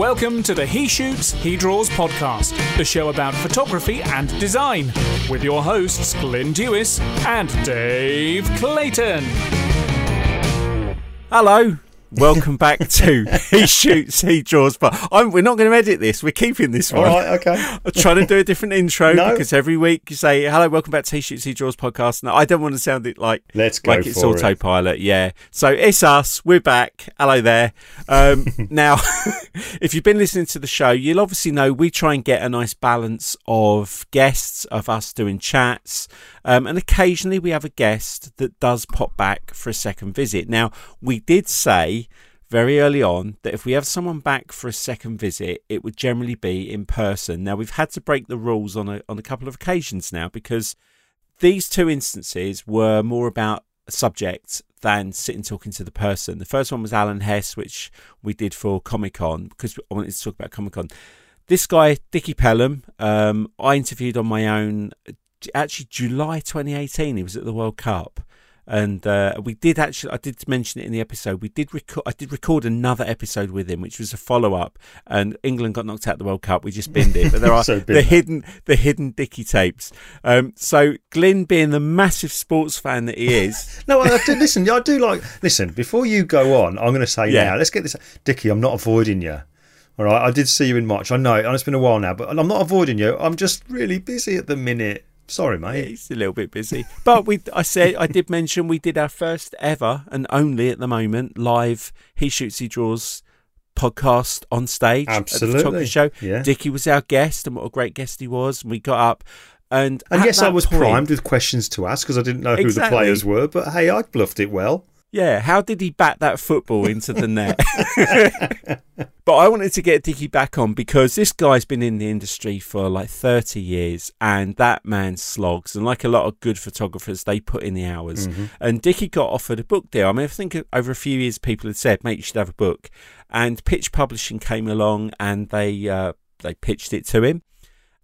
Welcome to the He Shoots, He Draws podcast, the show about photography and design, with your hosts Glyn Dewis and Dave Clayton. Hello. Welcome back to He Shoots, He Draws. But we're not going to edit this. We're keeping this one. All right, okay. I'm trying to do a different intro because every week you say, hello, welcome back to He Shoots, He Draws podcast. And I don't want to sound like it's autopilot. Yeah. So it's us. We're back. Hello there. Now, if you've been listening to the show, you'll obviously know we try and get a nice balance of guests, of us doing chats. And occasionally we have a guest that does pop back for a second visit. Now, we did say very early on that if we have someone back for a second visit, it would generally be in person. Now, we've had to break the rules on a couple of occasions now, because these two instances were more about a subject than sitting talking to the person. The first one was Alan Hess, which we did for Comic-Con, because I wanted to talk about Comic-Con. This guy, Dickie Pelham, I interviewed on my own, actually July 2018. He was at the World Cup. And I did mention it in the episode. I did record another episode with him, which was a follow-up. And England got knocked out of the World Cup. We just binned it. But there are the hidden Dickie tapes. So Glyn, being the massive sports fan that he is. No, I do, listen, I do like... Listen, before you go on, I'm going to say now, let's get this... Dickie, I'm not avoiding you. All right? I did see you in March. I know, and it's been a while now, but I'm not avoiding you. I'm just really busy at the minute. Sorry, mate. He's a little bit busy. But I did mention we did our first ever and only at the moment live He Shoots, He Draws podcast on stage. Absolutely. At the Photography Show. Yeah. Dickie was our guest, and what a great guest he was. And we got up. And yes, I was primed with questions to ask because I didn't know who the players were. But hey, I bluffed it well. Yeah, how did he bat that football into the net? But I wanted to get Dickie back on because this guy's been in the industry for like 30 years, and that man slogs. And like a lot of good photographers, they put in the hours. Mm-hmm. And Dickie got offered a book deal. I mean, I think over a few years people had said, mate, you should have a book. And Pitch Publishing came along and they pitched it to him.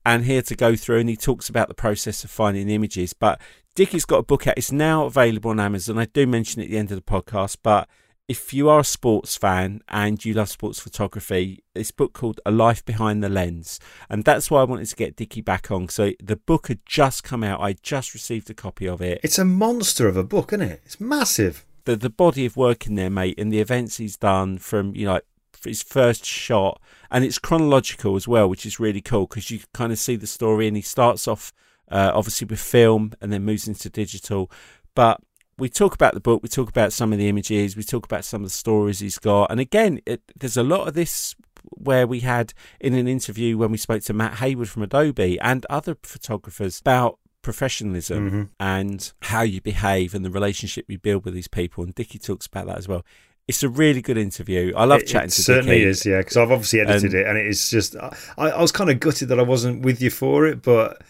And he had to go through, and he talks about the process of finding images. But Dickie's got a book out. It's now available on Amazon. I do mention it at the end of the podcast. But if you are a sports fan and you love sports photography, it's a book called A Life Behind the Lens. And that's why I wanted to get Dickie back on. So the book had just come out. I just received a copy of it. It's a monster of a book, isn't it? It's massive. The body of work in there, mate, and the events he's done from, you know, his first shot, and it's chronological as well, which is really cool because you kind of see the story, and he starts off obviously with film and then moves into digital. But we talk about the book, we talk about some of the images, we talk about some of the stories he's got. And again, there's a lot of this where we had in an interview when we spoke to Matt Hayward from Adobe and other photographers about professionalism and how you behave and the relationship you build with these people, and Dickie talks about that as well. It's a really good interview. I love chatting to Dickie. It certainly is, yeah, because I've obviously edited it, and it is just... I was kind of gutted that I wasn't with you for it, but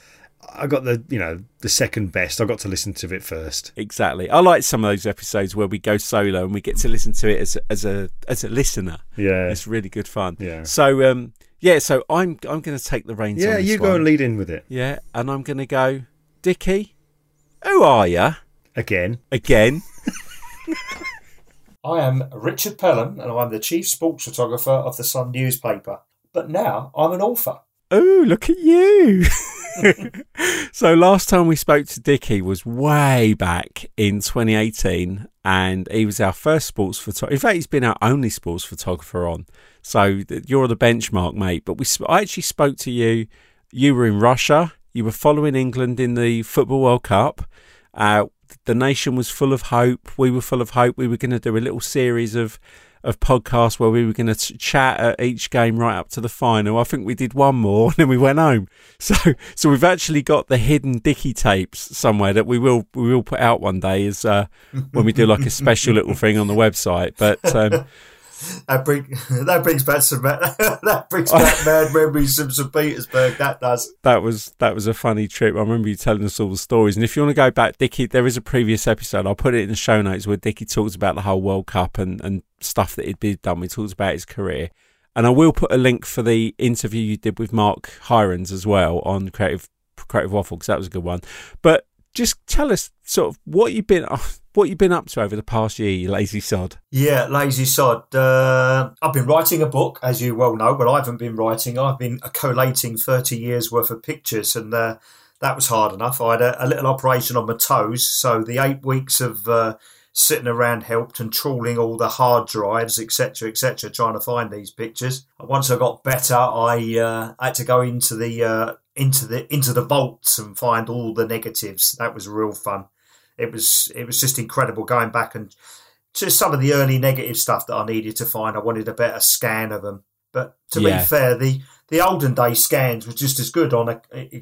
I got the second best. I got to listen to it first. Exactly. I like some of those episodes where we go solo and we get to listen to it as a listener. Yeah. It's really good fun. Yeah. So, so I'm going to take the reins on this. Yeah, you go and lead in with it. Yeah, and I'm going to go, Dickie, who are you? Again. I am Richard Pelham, and I'm the chief sports photographer of the Sun newspaper. But now I'm an author. Oh, look at you. So last time we spoke to Dickie was way back in 2018, and he was our first sports photographer. In fact, he's been our only sports photographer on. So you're the benchmark, mate. But I actually spoke to you. You were in Russia. You were following England in the Football World Cup. The nation was full of hope. We were full of hope. We were going to do a little series of podcasts where we were going to chat at each game right up to the final. I think we did one more, and then we went home. So we've actually got the hidden Dickie tapes somewhere that we will put out one day as when we do like a special little thing on the website. But that brings back mad memories of St. Petersburg. That does. That was a funny trip. I remember you telling us all the stories. And if you want to go back, Dickie, there is a previous episode. I'll put it in the show notes where Dickie talks about the whole World Cup and stuff that he'd been done. He talks about his career. And I will put a link for the interview you did with Mark Hirons as well on Creative Waffle, because that was a good one. But just tell us sort of what you've been... what you been up to over the past year, you lazy sod? Yeah, lazy sod. I've been writing a book, as you well know, but I haven't been writing. I've been collating 30 years' worth of pictures, and that was hard enough. I had a little operation on my toes, so the 8 weeks of sitting around helped, and trawling all the hard drives, etc., trying to find these pictures. Once I got better, I had to go into the vaults and find all the negatives. That was real fun. It was just incredible going back and just some of the early negative stuff that I needed to find. I wanted a better scan of them. But to be fair, the olden day scans were just as good.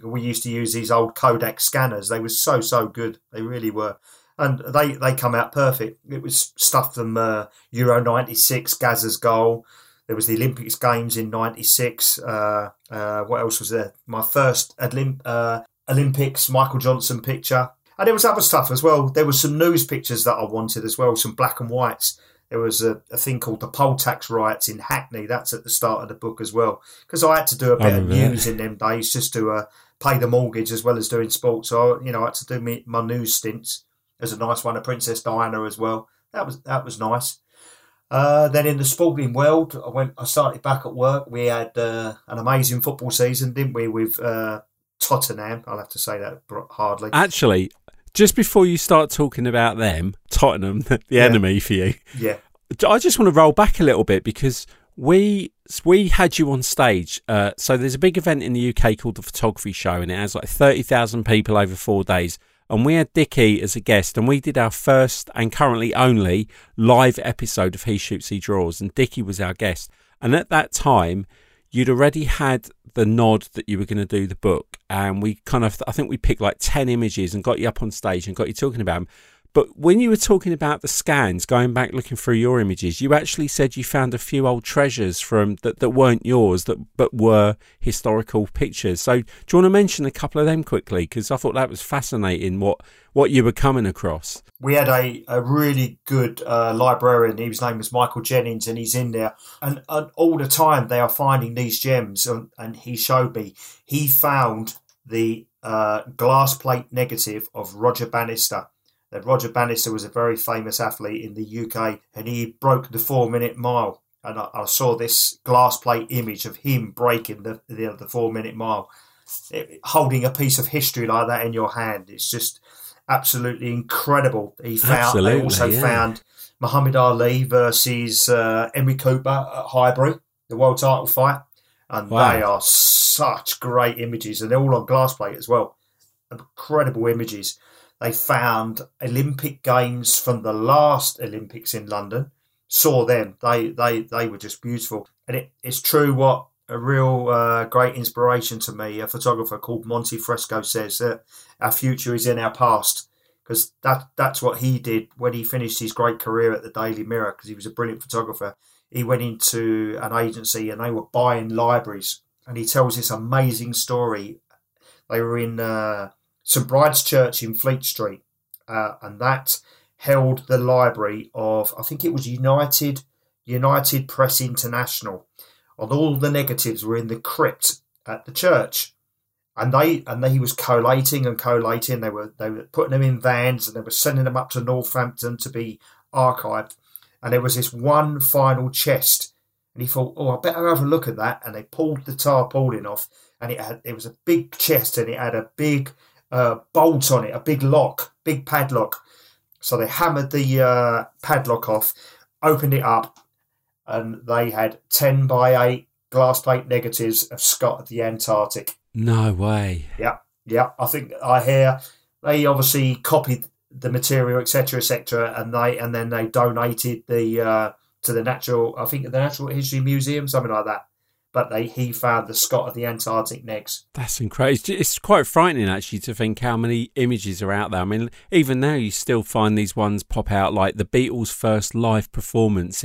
We used to use these old Kodak scanners. They were so good. They really were. And they come out perfect. It was stuff from Euro 96, Gaza's goal. There was the Olympics Games in 96. What else was there? My first Olympics Michael Johnson picture. And there was other stuff as well. There were some news pictures that I wanted as well, some black and whites. There was a thing called the poll tax riots in Hackney. That's at the start of the book as well. Because I had to do a bit of news in them days just to pay the mortgage as well as doing sports. So, I had to do my news stints. There's a nice one of Princess Diana as well. That was nice. Then in the sporting world, I started back at work. We had an amazing football season, didn't we, with Tottenham? I'll have to say that hardly. Actually, just before you start talking about them, Tottenham, the enemy for you. Yeah. I just want to roll back a little bit because we had you on stage. So there's a big event in the UK called The Photography Show, and it has like 30,000 people over 4 days. And we had Dickie as a guest, and we did our first and currently only live episode of He Shoots, He Draws, and Dickie was our guest. And at that time, you'd already had the nod that you were going to do the book, and we I think we picked like 10 images and got you up on stage and got you talking about them. But when you were talking about the scans, going back looking through your images, you actually said you found a few old treasures from that weren't yours, but were historical pictures. So do you want to mention a couple of them quickly? Because I thought that was fascinating, what you were coming across. We had a really good librarian. His name was Michael Jennings, and he's in there. And all the time they are finding these gems. And he showed me. He found the glass plate negative of Roger Bannister. Roger Bannister was a very famous athlete in the UK, and he broke the 4-minute mile. And I saw this glass plate image of him breaking the 4-minute mile. Holding a piece of history like that in your hand, it's just absolutely incredible. They also found Muhammad Ali versus Henry Cooper at Highbury, the world title fight. And They are such great images, and they're all on glass plate as well. Incredible images. They found Olympic Games from the last Olympics in London. Saw them. They were just beautiful. And it's true what a real great inspiration to me. A photographer called Monte Fresco says that our future is in our past, because that's what he did when he finished his great career at the Daily Mirror, because he was a brilliant photographer. He went into an agency and they were buying libraries. And he tells this amazing story. They were in... St Bride's Church in Fleet Street, and that held the library of, I think it was United Press International. And all the negatives were in the crypt at the church, and he was collating. They were putting them in vans, and they were sending them up to Northampton to be archived. And there was this one final chest, and he thought, oh, I better have a look at that. And they pulled the tarpaulin off, and it was a big chest, and it had a big bolt on it, a big lock, big padlock. So they hammered the padlock off, opened it up, and they had 10x8 glass plate negatives of Scott of the Antarctic. No way. Yeah. I think I hear they obviously copied the material, etc., and then they donated to the Natural History Museum, something like that. But he found the Scott of the Antarctic next. That's incredible. It's quite frightening, actually, to think how many images are out there. I mean, even now you still find these ones pop out, like the Beatles' first live performance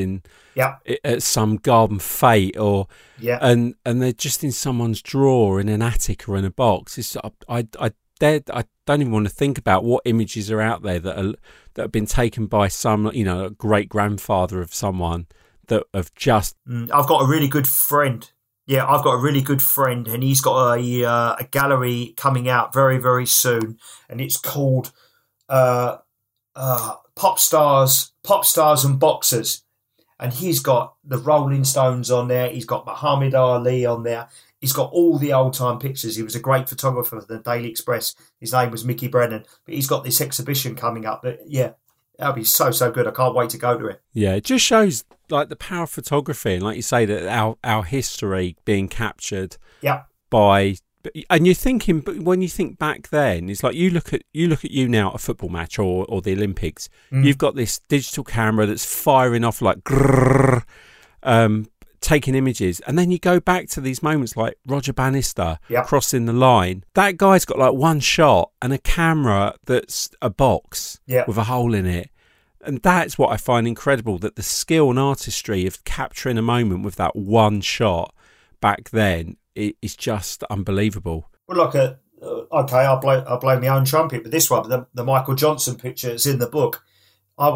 at some garden fete, and they're just in someone's drawer in an attic or in a box. I don't even want to think about what images are out there that have been taken by some, great grandfather of someone that have just. I've got a really good friend. Yeah, I've got a really good friend, and he's got a gallery coming out very, very soon, and it's called pop stars and boxers. And he's got the Rolling Stones on there. He's got Muhammad Ali on there. He's got all the old-time pictures. He was a great photographer for the Daily Express. His name was Mickey Brennan. But he's got this exhibition coming up. But yeah, that'll be so, so good. I can't wait to go to it. Yeah, it just shows like the power of photography. And like you say, that our history being captured by... And you're thinking, but when you think back then, it's like you look at you now at a football match or the Olympics. Mm. You've got this digital camera that's firing off like grrr, taking images, and then you go back to these moments like Roger Bannister crossing the line. That guy's got like one shot and a camera that's a box with a hole in it, and that's what I find incredible, that the skill and artistry of capturing a moment with that one shot back then. It's just unbelievable. Well, like I blame my own trumpet, but this one, the Michael Johnson picture is in the book. I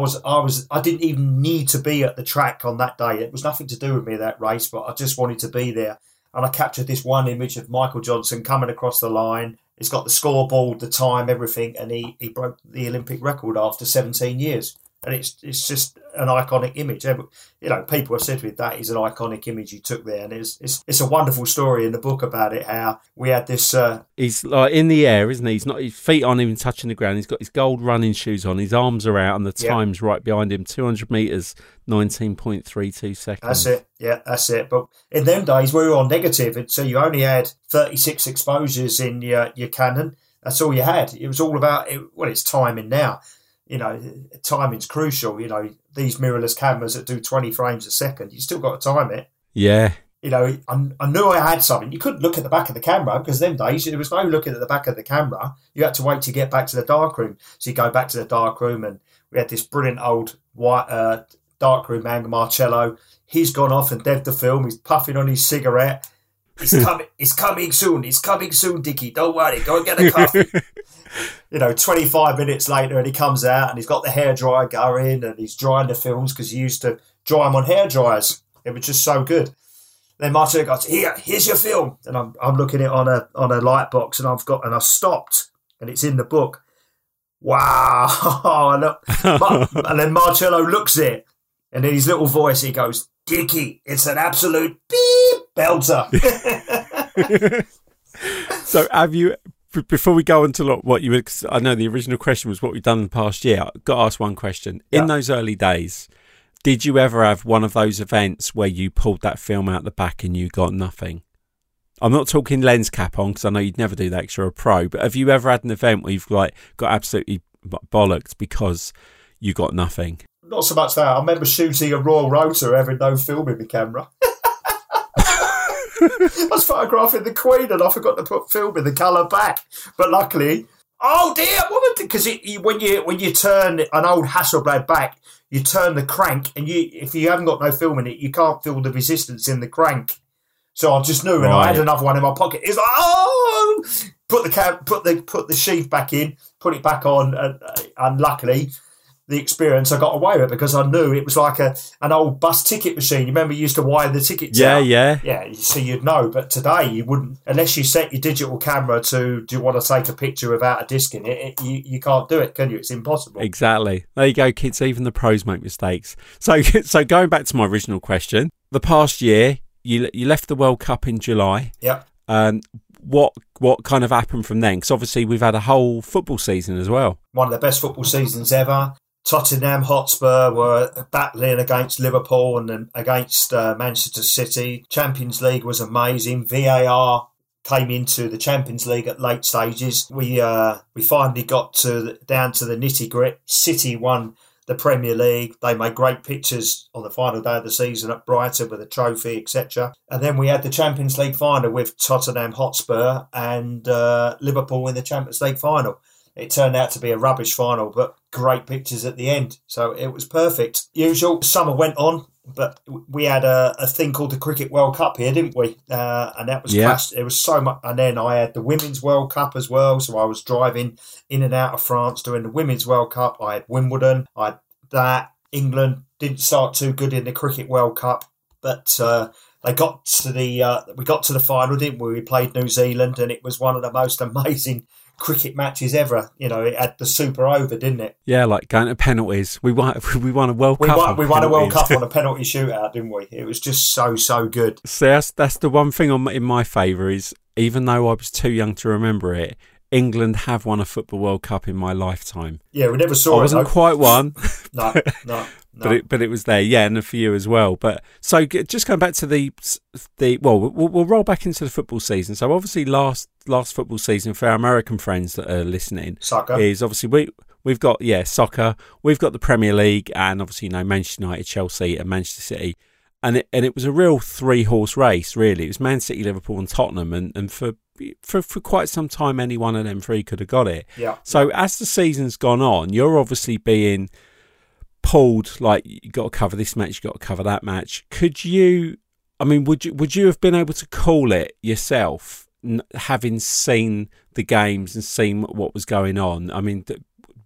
didn't even need to be at the track on that day. It was nothing to do with me, that race, but I just wanted to be there. And I captured this one image of Michael Johnson coming across the line. It's got the scoreboard, the time, everything, and he broke the Olympic record after 17 years. And it's just an iconic image. You know, people have said to me, that is an iconic image you took there. And it's a wonderful story in the book about it, how we had this... He's like in the air, isn't he? He's not, his feet aren't even touching the ground. He's got his gold running shoes on. His arms are out and the time's right behind him. 200 metres, 19.32 seconds. That's it. Yeah, that's it. But in them days, we were all negative. So you only had 36 exposures in your Canon. That's all you had. It was all about... Well, it's timing now. You know, timing's crucial. You know, these mirrorless cameras that do 20 frames a second, you still got to time it. Yeah. You know, I knew I had something. You couldn't look at the back of the camera because them days there was no looking at the back of the camera. You had to wait to get back to the darkroom. So you go back to the darkroom, and we had this brilliant old white darkroom man, Marcello. He's gone off and dead the film. He's puffing on his cigarette. It's coming soon, Dickie. Don't worry, go and get a coffee. You know, 25 minutes later, and he comes out and he's got the hairdryer going and he's drying the films because he used to dry them on hairdryers. It was just so good. Then Martin goes, here's your film. And I'm looking at it on a light box, and I stopped, and it's in the book. Wow. And then Marcello looks at it, and in his little voice, he goes, Dickie, it's an absolute beep belter. So have you... Before we go into what you would, I know the original question was what we've done in the past year. I got asked one question. In those early days, did you ever have one of those events where you pulled that film out the back and you got nothing? I'm not talking lens cap on, because I know you'd never do that because you're a pro. But have you ever had an event where you've like got absolutely bollocked because you got nothing? Not so much that. I remember shooting a Royal Rotor, having no film in the camera. I was photographing the Queen and I forgot to put film in the colour back. But luckily, oh dear, because when you turn an old Hasselblad back, you turn the crank, and if you haven't got no film in it, you can't feel the resistance in the crank. So I just knew, and I had another one in my pocket. It's like, oh, put the sheath back in, put it back on, and luckily. The experience, I got away with it because I knew it was like an old bus ticket machine. You remember you used to wire the tickets out? Yeah. So you'd know, but today you wouldn't, unless you set your digital camera to, do you want to take a picture without a disc in it? You can't do it, can you? It's impossible. Exactly. There you go, kids. Even the pros make mistakes. So going back to my original question, the past year, you left the World Cup in July. Yeah. What kind of happened from then? Because obviously we've had a whole football season as well. One of the best football seasons ever. Tottenham Hotspur were battling against Liverpool and then against Manchester City. Champions League was amazing. VAR came into the Champions League at late stages. We finally got down to the nitty-gritty. City won the Premier League. They made great pictures on the final day of the season at Brighton with a trophy, etc. And then we had the Champions League final with Tottenham Hotspur and Liverpool in the Champions League final. It turned out to be a rubbish final, but great pictures at the end. So it was perfect. Usual, summer went on, but we had a thing called the Cricket World Cup here, didn't we? And that was crashed. It was so much. And then I had the Women's World Cup as well. So I was driving in and out of France doing the Women's World Cup. I had Wimbledon. I had that. England didn't start too good in the Cricket World Cup, but... we got to the final, didn't we? We played New Zealand, and it was one of the most amazing cricket matches ever. You know, it had the super over, didn't it? Yeah, like going to penalties. We won a World Cup on a penalty shootout, didn't we? It was just so good. So that's the one thing in my favour is, even though I was too young to remember it, England have won a Football World Cup in my lifetime. Yeah, we never saw it. I wasn't quite one. No. But it was there, yeah, and for you as well. But so just going back to we'll roll back into the football season. So obviously last football season for our American friends that are listening, soccer is obviously we've got soccer, we've got the Premier League, and obviously Manchester United, Chelsea, and Manchester City, and it was a real 3-horse race really. It was Man City, Liverpool, and Tottenham, and for quite some time, any one of them three could have got it. Yeah. So as the season's gone on, you're obviously being pulled, like you got to cover this match, you got to cover that match. Would you have been able to call it yourself, having seen the games and seen what was going on? I mean,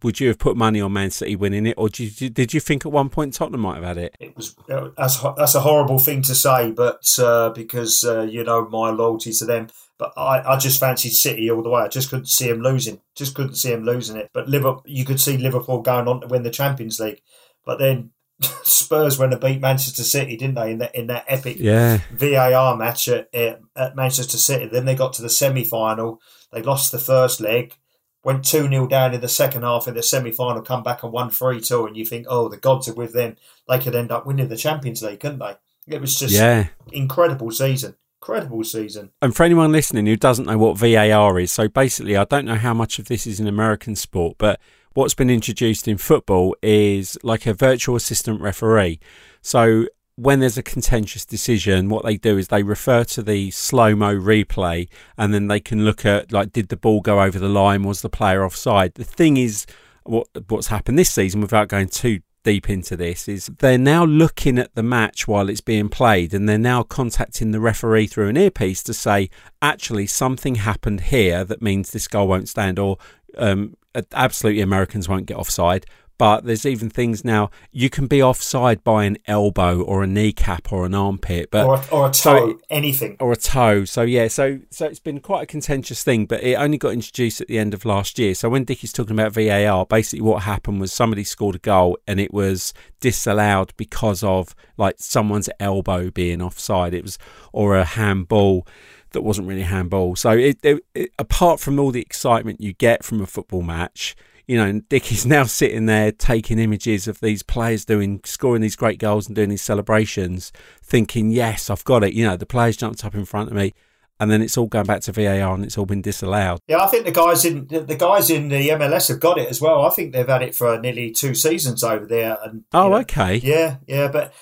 would you have put money on Man City winning it, or did you think at one point Tottenham might have had it? That's a horrible thing to say, but because you know my loyalty to them. But I just fancied City all the way. I just couldn't see them losing. But Liverpool, you could see Liverpool going on to win the Champions League. But then Spurs went and beat Manchester City, didn't they? In that epic VAR match at Manchester City. Then they got to the semi-final. They lost the first leg, went 2-0 down in the second half in the semi-final, come back and won 3-2. And you think, oh, the gods are with them. They could end up winning the Champions League, couldn't they? It was just incredible season. Incredible season. And for anyone listening who doesn't know what VAR is, so basically, I don't know how much of this is in American sport, but what's been introduced in football is like a virtual assistant referee. So when there's a contentious decision, what they do is they refer to the slow-mo replay, and then they can look at, like, did the ball go over the line? Was the player offside? The thing is, what's happened this season, without going too deep into this, is they're now looking at the match while it's being played, and they're now contacting the referee through an earpiece to say, actually, something happened here that means this goal won't stand, or absolutely Americans won't get offside. But there's even things now, you can be offside by an elbow or a kneecap or an armpit, but or a toe, anything. So so it's been quite a contentious thing, but it only got introduced at the end of last year. So when Dickie's talking about VAR, basically what happened was somebody scored a goal and it was disallowed because of like someone's elbow being offside. It was or a handball that wasn't really handball. So it apart from all the excitement you get from a football match. You know, Dickie's now sitting there taking images of these players scoring these great goals and doing these celebrations, thinking, yes, I've got it. You know, the players jumped up in front of me, and then it's all going back to VAR and it's all been disallowed. Yeah, I think the guys in the MLS have got it as well. I think they've had it for nearly 2 seasons over there. And, okay. Yeah, but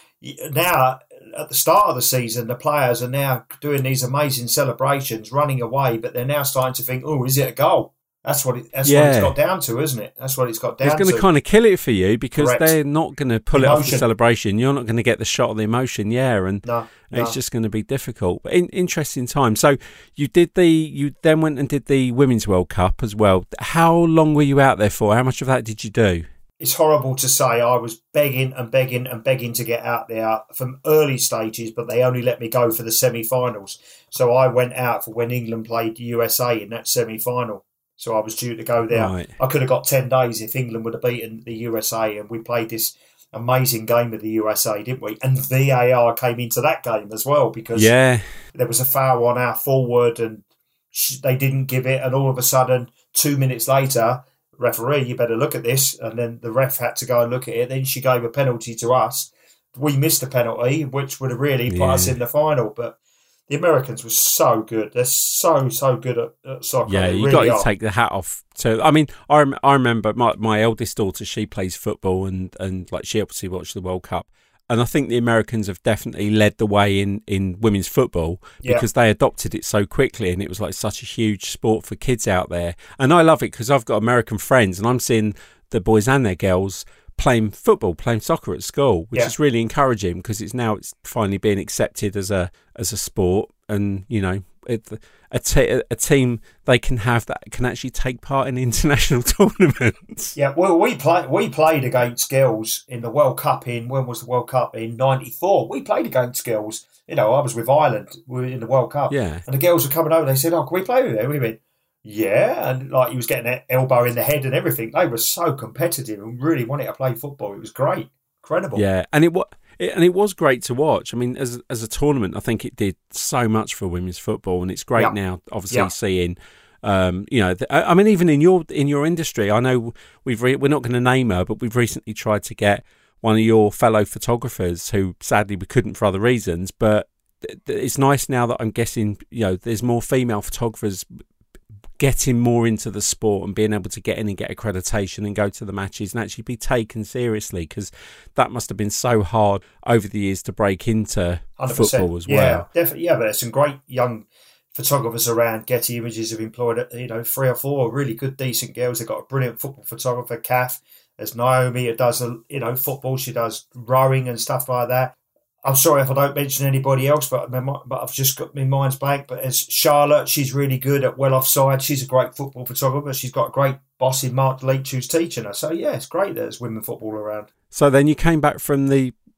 now at the start of the season, the players are now doing these amazing celebrations, running away, but they're now starting to think, oh, is it a goal? That's what it's got down to, isn't it? That's what it's got down to. It's going to kind of kill it for you because they're not going to pull it off the celebration. You're not going to get the shot of the emotion, It's just going to be difficult. But interesting time. So you then went and did the Women's World Cup as well. How long were you out there for? How much of that did you do? It's horrible to say. I was begging and begging and begging to get out there from early stages, but they only let me go for the semi-finals. So I went out for when England played USA in that semi-final. So I was due to go there. Right. I could have got 10 days if England would have beaten the USA, and we played this amazing game of the USA, didn't we? And VAR came into that game as well because there was a foul on our forward and they didn't give it. And all of a sudden, 2 minutes later, referee, you better look at this. And then the ref had to go and look at it. Then she gave a penalty to us. We missed the penalty, which would have really put us in the final. But the Americans were so good. They're so good at soccer. Yeah, you really got to take the hat off. So, I mean, I remember my eldest daughter. She plays football, and like she obviously watched the World Cup. And I think the Americans have definitely led the way in women's football because they adopted it so quickly, and it was like such a huge sport for kids out there. And I love it because I've got American friends, and I'm seeing the boys and their girls playing soccer at school, which is really encouraging because it's finally being accepted as a sport, and you know, a team they can have that can actually take part in international tournaments. Yeah, well, we played against girls in the World Cup in '94. We played against girls. You know, I was with Ireland. We were in the World Cup. Yeah, and the girls were coming over. They said, "Oh, can we play with them?" We went, Yeah, and like he was getting an elbow in the head and everything. They were so competitive and really wanted to play football. It was great, incredible. Yeah, and it was great to watch. I mean, as a tournament, I think it did so much for women's football, and it's great now, obviously, seeing. You know, I mean, even in your industry, I know we're not going to name her, but we've recently tried to get one of your fellow photographers, who sadly we couldn't for other reasons. But it's nice now that I'm guessing, you know, there's more female photographers getting more into the sport and being able to get in and get accreditation and go to the matches and actually be taken seriously, because that must have been so hard over the years to break into 100%, football as well. Yeah, definitely. Yeah, but there's some great young photographers around. Getty Images have employed, you know, 3 or 4 really good, decent girls. They've got a brilliant football photographer, Kath. There's Naomi, who does, you know, football. She does rowing and stuff like that. I'm sorry if I don't mention anybody else, but I've just got my mind's blank. But as Charlotte, she's really good at well offside. She's a great football photographer. She's got a great boss in Mark Leach, who's teaching her. So yeah, it's great that there's women football around. So then you came back from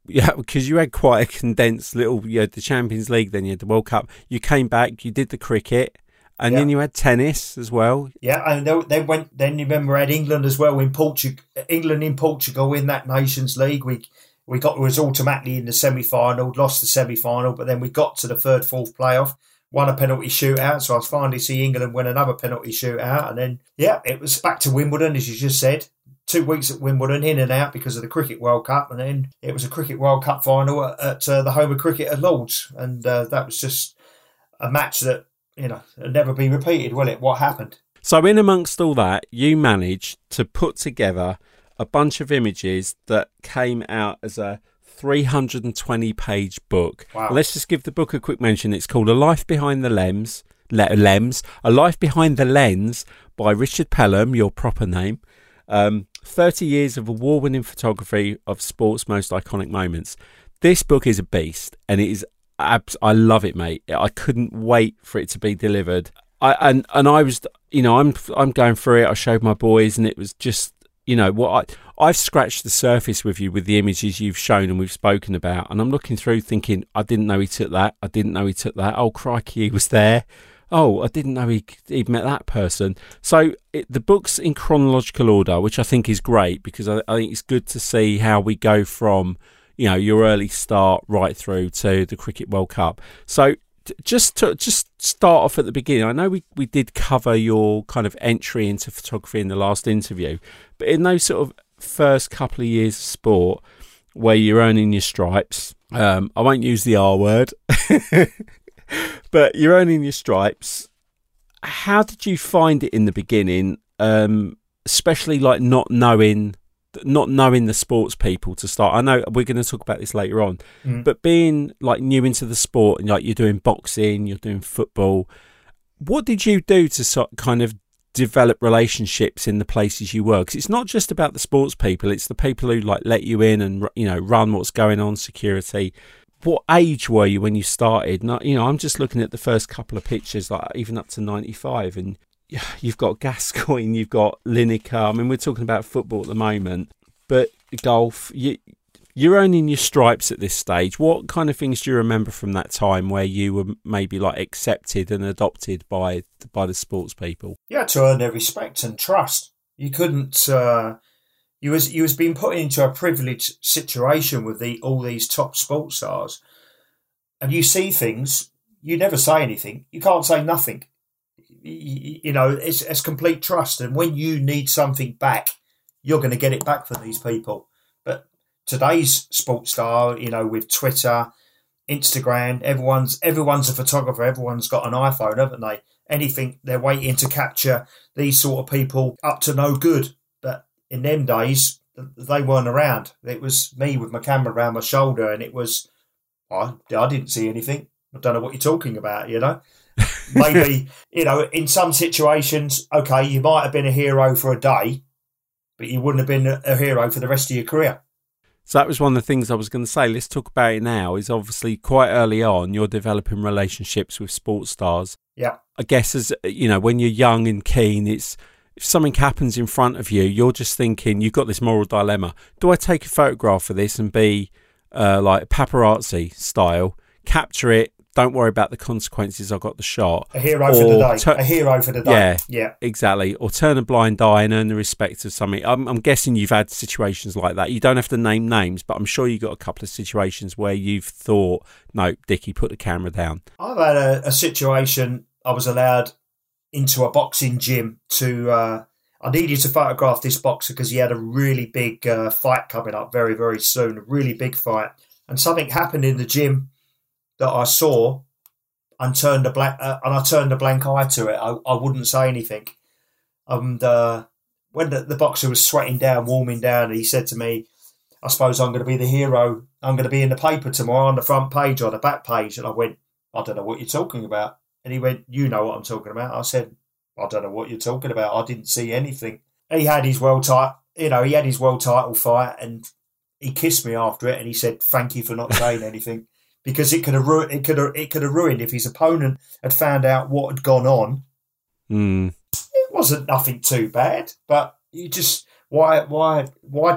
because you had quite a condensed little. You had the Champions League, then you had the World Cup. You came back, you did the cricket, and then you had tennis as well. Yeah, and then went. Then you remember I had England as well in Portugal. England in Portugal in that Nations League. We was automatically in the semi-final, lost the semi-final, but then we got to the third, fourth playoff, won a penalty shootout. So I was finally seeing England win another penalty shootout. And then, yeah, it was back to Wimbledon, as you just said. 2 weeks at Wimbledon, in and out because of the Cricket World Cup. And then it was a Cricket World Cup final at the home of cricket at Lord's. And that was just a match that, you know, will never be repeated, will it? What happened? So in amongst all that, you managed to put together a bunch of images that came out as a 320-page book. Wow. Let's just give the book a quick mention. It's called A Life Behind the Lens, A Life Behind the Lens by Richard Pelham, your proper name. 30 years of award-winning photography of sport's most iconic moments. This book is a beast, and it is I love it, mate. I couldn't wait for it to be delivered. I was, you know, I'm going through it. I showed my boys, and it was just. You know what? I've scratched the surface with you with the images you've shown and we've spoken about, and I'm looking through thinking, I didn't know he took that. I didn't know he took that. Oh, crikey, he was there. Oh, I didn't know he'd met that person. So the book's in chronological order, which I think is great, because I think it's good to see how we go from, you know, your early start right through to the Cricket World Cup. So just start off at the beginning. I know we did cover your kind of entry into photography in the last interview, but in those sort of first couple of years of sport where you're earning your stripes, I won't use the R word, but you're earning your stripes. How did you find it in the beginning, especially like not knowing the sports people to start? I know we're going to talk about this later on, but being like new into the sport and like you're doing boxing, you're doing football, what did you do to sort kind of develop relationships in the places you were? Because it's not just about the sports people, it's the people who like let you in and, you know, run what's going on, security. What age were you when you started? Now, you know, I'm just looking at the first couple of pictures, like even up to 95, and you've got Gascoigne, you've got Lineker. I mean, we're talking about football at the moment, but golf, you're owning your stripes at this stage. What kind of things do you remember from that time where you were maybe like accepted and adopted by the sports people? You had to earn their respect and trust. You couldn't. You was being put into a privileged situation with all these top sports stars, and you see things. You never say anything. You can't say nothing. You know, it's complete trust. And when you need something back, you're going to get it back from these people. But today's sports style, you know, with Twitter, Instagram, everyone's a photographer. Everyone's got an iPhone, haven't they? Anything, they're waiting to capture these sort of people up to no good. But in them days, they weren't around. It was me with my camera around my shoulder, and it was, I didn't see anything. I don't know what you're talking about, you know. Maybe, you know, in some situations, okay, you might have been a hero for a day, but you wouldn't have been a hero for the rest of your career. So that was one of the things I was going to say. Let's talk about it now. Is obviously quite early on, you're developing relationships with sports stars. Yeah. I guess, as you know, when you're young and keen, it's if something happens in front of you, you're just thinking, you've got this moral dilemma. Do I take a photograph of this and be like paparazzi style, capture it, don't worry about the consequences, I got the shot. A hero for the day. A hero for the day. Yeah, exactly. Or turn a blind eye and earn the respect of something. I'm guessing you've had situations like that. You don't have to name names, but I'm sure you've got a couple of situations where you've thought, no, Dickie, put the camera down. I've had a situation. I was allowed into a boxing gym to... I needed to photograph this boxer because he had a really big fight coming up very, very soon, a really big fight. And something happened in the gym that I saw and turned a blank eye to it. I wouldn't say anything. And when the boxer was sweating down, warming down, he said to me, I suppose I'm going to be the hero. I'm going to be in the paper tomorrow on the front page or the back page. And I went, I don't know what you're talking about. And he went, you know what I'm talking about. I said, I don't know what you're talking about. I didn't see anything. He had his world title fight, and he kissed me after it, and he said, "Thank you for not saying anything," because it could have ruined if his opponent had found out what had gone on. Mm. It wasn't nothing too bad, but you just why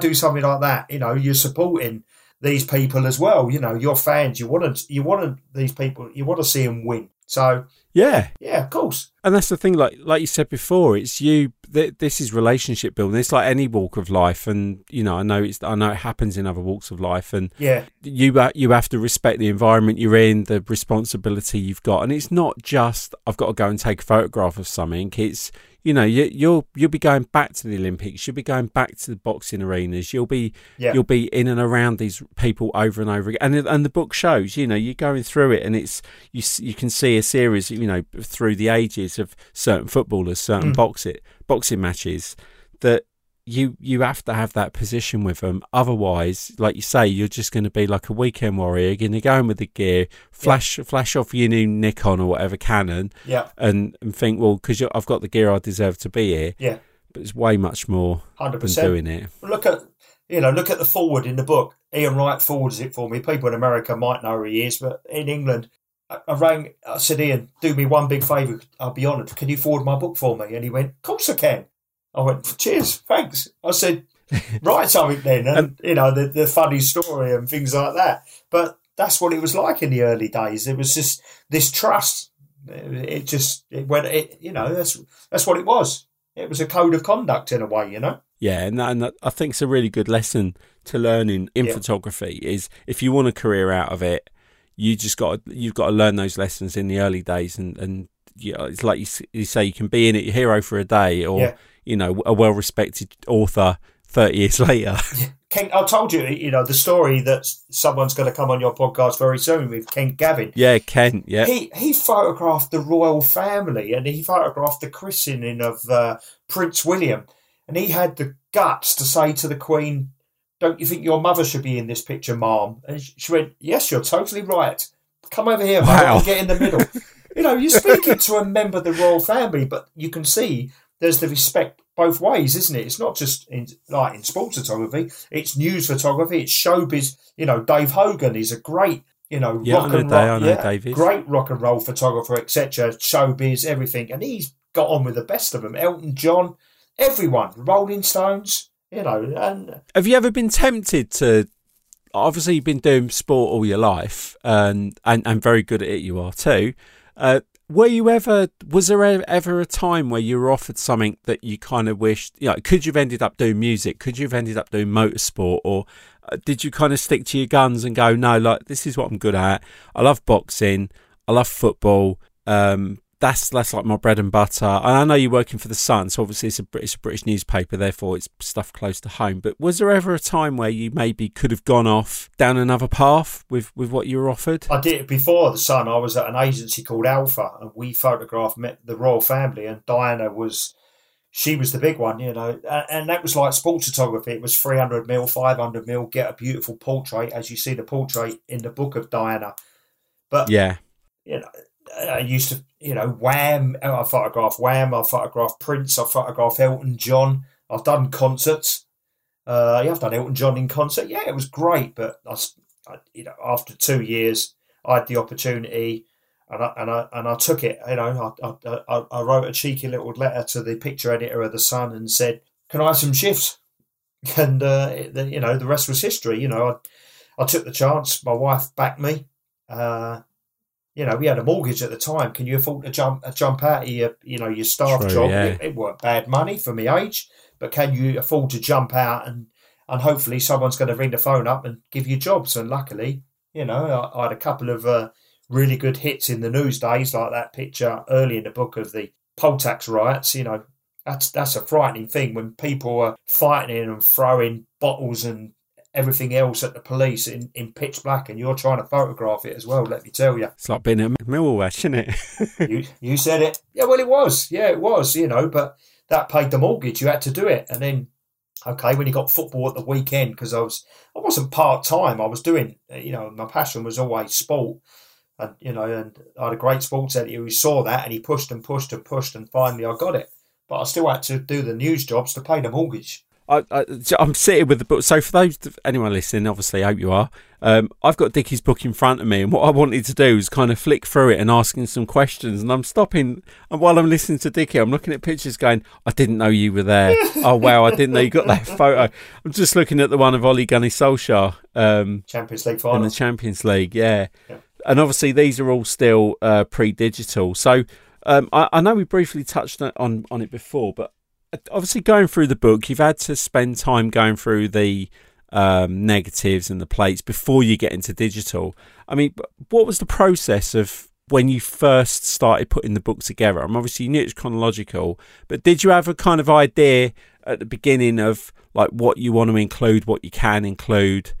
do something like that? You know, you're supporting these people as well. You know, your fans. You want to see them win. So yeah, of course. And that's the thing, like you said before, it's you. This is relationship building. It's like any walk of life, and you know, I know it happens in other walks of life, and you have to respect the environment you're in, the responsibility you've got, and it's not just I've got to go and take a photograph of something. It's you know, you'll be going back to the Olympics, you'll be going back to the boxing arenas, you'll be in and around these people over and over again, and the book shows, you know, you're going through it, and it's you can see a series, you know, through the ages of certain footballers, certain boxing matches that you have to have that position with them. Otherwise, like you say, you're just going to be like a weekend warrior. You're going to go in with the gear, flash off your new Nikon or whatever Canon, and think, well, because I've got the gear, I deserve to be here. Yeah, but it's way much more 100%. Than doing it. Look at the forward in the book. Ian Wright forwards it for me. People in America might know who he is, but in England, I rang. I said, Ian, do me one big favour. I'll be honoured. Can you forward my book for me? And he went, of course I can. I went, cheers, thanks. I said, write something then. And, you know, the funny story and things like that. But that's what it was like in the early days. It was just this trust. That's what it was. It was a code of conduct in a way, you know? Yeah, and I think it's a really good lesson to learn in photography is if you want a career out of it, you've got to learn those lessons in the early days. And you know, it's like you say, you can be in it, your hero for a day or... Yeah. You know, a well-respected author 30 years later. Ken, I told you, you know, the story that someone's going to come on your podcast very soon with Ken Gavin. Yeah, Ken, yeah. He photographed the royal family and he photographed the christening of Prince William. And he had the guts to say to the Queen, don't you think your mother should be in this picture, Ma'am? And she went, yes, you're totally right. Come over here, Ma'am, and get in the middle. You know, you're speaking to a member of the royal family, but you can see... There's the respect both ways, isn't it? It's not just in sports photography. It's news photography. It's showbiz. You know, Dave Hogan is a great, you know, rock and roll photographer, etc. Showbiz, everything. And he's got on with the best of them. Elton John, everyone, Rolling Stones, you know. And have you ever been tempted to, obviously you've been doing sport all your life and very good at it you are too, was there ever a time where you were offered something that you kind of wished, you know, could you have ended up doing music? Could you have ended up doing motorsport? Or did you kind of stick to your guns and go, no, like, this is what I'm good at. I love boxing. I love football. That's like my bread and butter. And I know you're working for The Sun, so obviously it's a British newspaper, therefore it's stuff close to home. But was there ever a time where you maybe could have gone off down another path with what you were offered? I did. Before The Sun, I was at an agency called Alpha, and we photographed the royal family, and Diana was the big one, you know. And that was like sports photography. It was 300 mil, 500 mil, get a beautiful portrait, as you see the portrait in the book of Diana. But, yeah, you know, I used to, you know, Wham, I photographed Prince, I photographed Elton John. I've done concerts. I've done Elton John in concert. Yeah, it was great, but I, you know, after 2 years, I had the opportunity, and I took it. You know, I wrote a cheeky little letter to the picture editor of The Sun and said, "Can I have some shifts?" And you know, the rest was history. You know, I took the chance. My wife backed me. you know, we had a mortgage at the time. Can you afford to jump out of your, you know, your staff job? Yeah. It weren't bad money for my age, but can you afford to jump out and hopefully someone's going to ring the phone up and give you jobs? And luckily, you know, I had a couple of really good hits in the news days, like that picture early in the book of the poll tax riots. You know, that's a frightening thing when people are fighting and throwing bottles and everything else at the police in pitch black, and you're trying to photograph it as well, let me tell you. It's like being at Millwall, isn't it? you said it. Yeah, well, it was, you know, but that paid the mortgage. You had to do it. And then, okay, when you got football at the weekend, because I wasn't part-time. I was doing, you know, my passion was always sport. And, you know, and I had a great sports editor who saw that, and he pushed, and finally I got it. But I still had to do the news jobs to pay the mortgage. I'm sitting with the book. So for those, anyone listening, obviously, I hope you are. I've got Dickie's book in front of me, and what I wanted to do was kind of flick through it and asking some questions. And I'm stopping, and while I'm listening to Dickie, I'm looking at pictures going, I didn't know you were there. Oh, wow, I didn't know you got that photo. I'm just looking at the one of Ole Gunnar Solskjaer. Champions League final. In the Champions League, yeah. And obviously, these are all still pre-digital. So I know we briefly touched on it before, but obviously going through the book, you've had to spend time going through the negatives and the plates before you get into digital. I mean, what was the process of when you first started putting the book together? I mean, obviously, you knew it was chronological, but did you have a kind of idea at the beginning of like what you want to include, what you can include,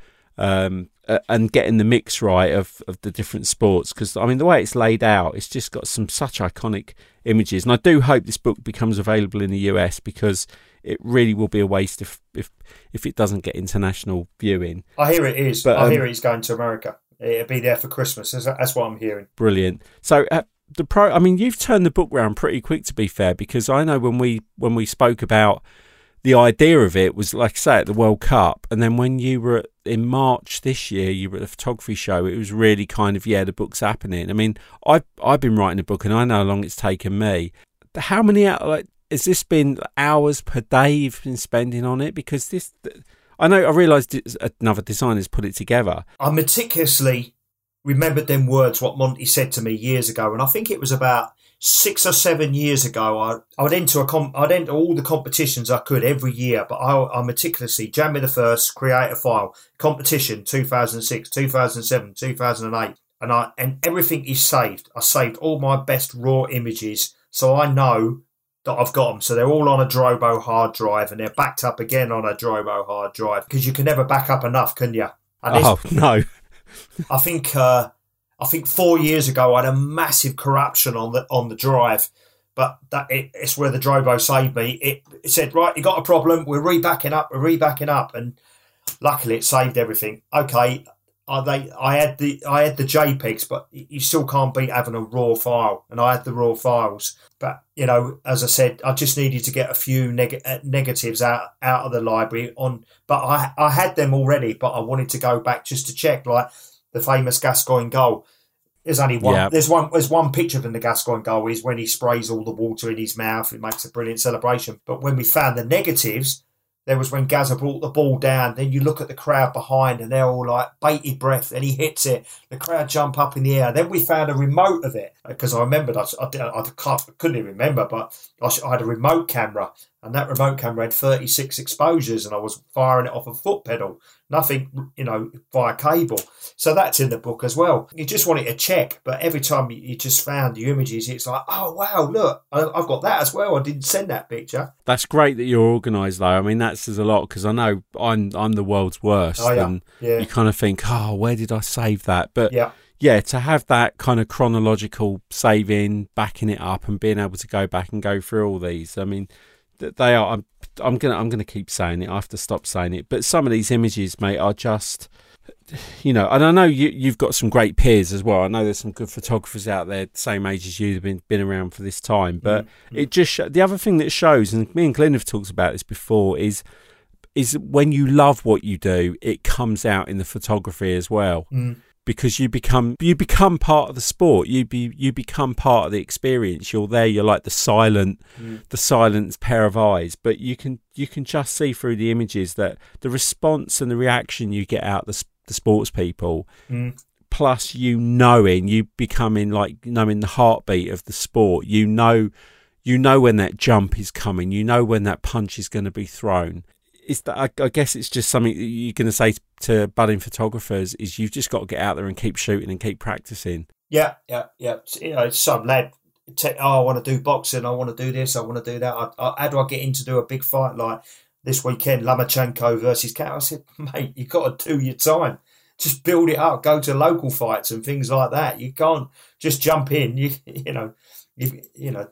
and getting the mix right of the different sports? Because, I mean, the way it's laid out, it's just got some such iconic images, and I do hope this book becomes available in the US, because it really will be a waste if it doesn't get international viewing. I hear it is, but I hear it's going to America. It'll be there for Christmas. That's what I'm hearing. Brilliant. So I mean, you've turned the book round pretty quick, to be fair, because I know when we spoke about the idea of it was, like I say, at the World Cup, and then when you were in March this year, you were at the photography show. It was really kind of, the book's happening. I mean, I've been writing a book, and I know how long it's taken me. How many has this been hours per day you've been spending on it? Because I realised another designer's put it together. I meticulously remembered them words what Monty said to me years ago, and I think it was about 6 or 7 years ago, I'd enter all the competitions I could every year, but I meticulously, January the 1st, create a file, competition 2006, 2007, 2008, and everything is saved. I saved all my best raw images, so I know that I've got them. So they're all on a Drobo hard drive, and they're backed up again on a Drobo hard drive, because you can never back up enough, can you? And oh, no. I think 4 years ago I had a massive corruption on the drive, but it's where the Drobo saved me. It said, right, you got a problem. We're rebacking up, and luckily it saved everything. Okay, I had the JPEGs, but you still can't beat having a raw file, and I had the raw files. But you know, as I said, I just needed to get a few negatives out of the library on. But I had them already, but I wanted to go back just to check, like the famous Gascoigne goal. There's only one. Yep. There's one picture of the Gascoigne goal is when he sprays all the water in his mouth. It makes a brilliant celebration. But when we found the negatives, there was when Gazza brought the ball down. Then you look at the crowd behind, and they're all like bated breath, and he hits it. The crowd jump up in the air. Then we found a remote of it, because I remembered. I couldn't even remember, but I had a remote camera, and that remote camera had 36 exposures, and I was firing it off a foot pedal. Nothing, you know, via cable. So that's in the book as well. You just wanted to check, but every time you just found the images, it's like, oh, wow, look, I've got that as well. I didn't send that picture. That's great that you're organised, though. I mean, that says a lot, because I know I'm the world's worst. Oh, yeah. And you kind of think, oh, where did I save that? But yeah, to have that kind of chronological saving, backing it up, and being able to go back and go through all these, I mean, they are... I'm gonna keep saying it. I have to stop saying it. But some of these images, mate, are just, you know. And I know you've got some great peers as well. I know there's some good photographers out there, same age as you, have been around for this time. But it just the other thing that shows, and me and Glyn have talked about this before, is when you love what you do, it comes out in the photography as well. Mm. Because you become part of the sport, you become part of the experience. You're there. You're like the silent pair of eyes. But you can just see through the images that the response and the reaction you get out the sports people plus you becoming like knowing the heartbeat of the sport. You know when that jump is coming. You know when that punch is going to be thrown. I guess it's just something that you're going to say to budding photographers is you've just got to get out there and keep shooting and keep practicing. Yeah. You know, some lad, I want to do boxing. I want to do this. I want to do that. How do I get in to do a big fight like this weekend, Lomachenko versus Cat? I said, mate, you've got to do your time. Just build it up. Go to local fights and things like that. You can't just jump in. You know,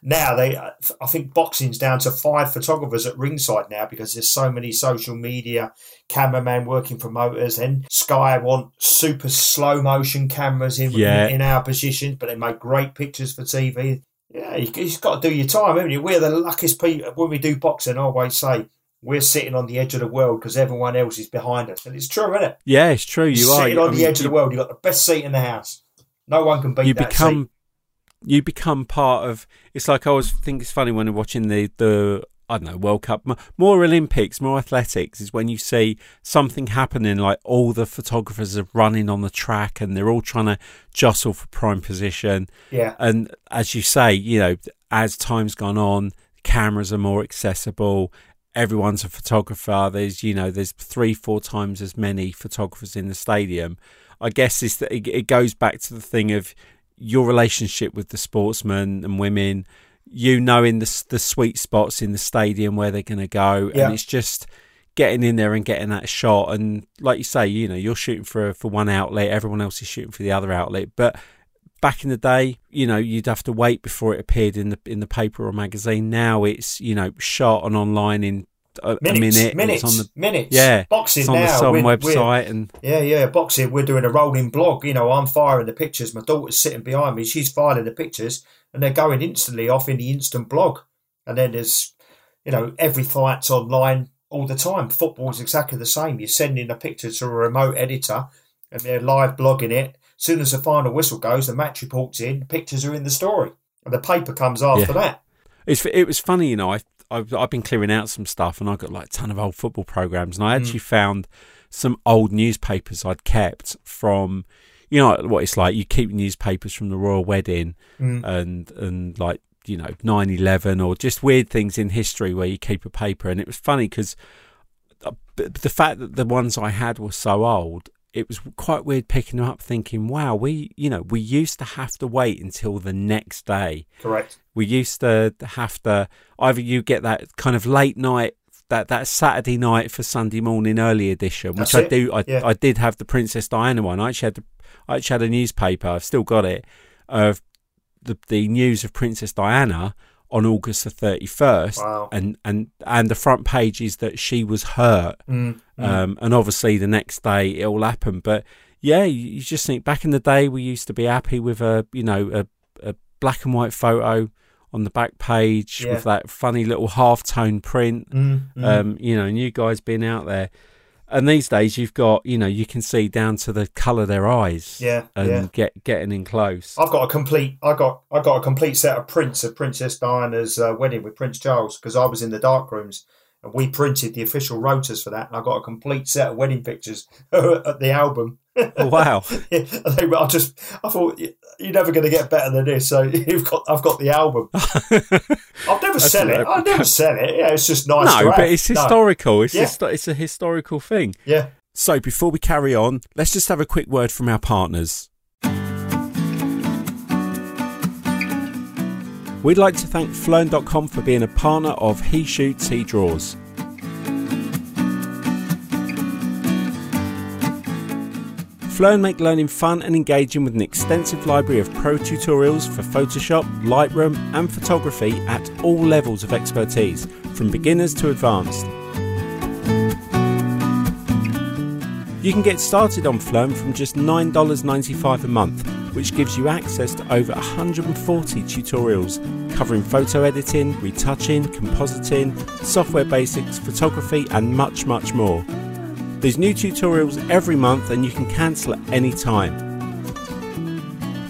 now I think boxing's down to 5 photographers at ringside now because there's so many social media, cameraman working promoters, and Sky want super slow motion cameras in our positions, but they make great pictures for TV. Yeah, you just got to do your time, haven't you? We're the luckiest people. When we do boxing, I always say we're sitting on the edge of the world because everyone else is behind us. And it's true, isn't it? Yeah, it's true. You're sitting on the edge of the world. You've got the best seat in the house. No one can beat that seat. You become part of. It's like I always think it's funny when we're watching the I don't know, World Cup, more Olympics, more athletics, is when you see something happening, like all the photographers are running on the track and they're all trying to jostle for prime position. Yeah. And as you say, you know, as time's gone on, cameras are more accessible. Everyone's a photographer. There's 3-4 times as many photographers in the stadium. I guess it goes back to the thing of your relationship with the sportsmen and women, you know, in the sweet spots in the stadium where they're going to go. Yeah. And it's just getting in there and getting that shot. And like you say, you know, you're shooting for one outlet, everyone else is shooting for the other outlet. But back in the day, you know, you'd have to wait before it appeared in the paper or magazine. Now it's, you shot and online in minutes. Yeah, boxing now. It's on the Sun website. Boxing. We're doing a rolling blog. You know, I'm firing the pictures. My daughter's sitting behind me. She's filing the pictures, and they're going instantly off in the instant blog. And then there's, you know, every fight's online all the time. Football's exactly the same. You're sending the pictures to a remote editor, and they're live blogging it. As soon as the final whistle goes, the match report's in. The pictures are in the story, and the paper comes after that. It was funny, you know. I've been clearing out some stuff and I've got like a ton of old football programs, and I actually found some old newspapers I'd kept from, you know what it's like, you keep newspapers from the royal wedding and like, you know, 9/11 or just weird things in history where you keep a paper. And it was funny because the fact that the ones I had were so old, it was quite weird picking them up thinking, wow, we used to have to wait until the next day. Correct. We used to have to, either you get that kind of late night, that Saturday night for Sunday morning early edition, which I did have the Princess Diana one. I actually had a newspaper, I've still got it, of the news of Princess Diana on August the 31st. Wow. And the front page is that she was hurt. And obviously the next day it all happened. But yeah, you just think back in the day we used to be happy with a black and white photo on the back page with that funny little half-tone print, you know, and you guys being out there. And these days you've got, you know, you can see down to the colour of their eyes. Yeah. And getting in close. I got a complete set of prints of Princess Diana's wedding with Prince Charles because I was in the dark rooms and we printed the official rotors for that, and I got a complete set of wedding pictures at the album. Oh, wow. I thought you're never going to get better than this, so I've got the album. I'll never sell it. Yeah, it's just nice to have. But it's historical. No. It's a historical thing. Yeah. So before we carry on, let's just have a quick word from our partners. We'd like to thank Flern.com for being a partner of He Shoots, He Draws. Flern make learning fun and engaging with an extensive library of pro tutorials for Photoshop, Lightroom and photography at all levels of expertise, from beginners to advanced. You can get started on Flern from just $9.95 a month, which gives you access to over 140 tutorials covering photo editing, retouching, compositing, software basics, photography and much, much more. There's new tutorials every month and you can cancel at any time.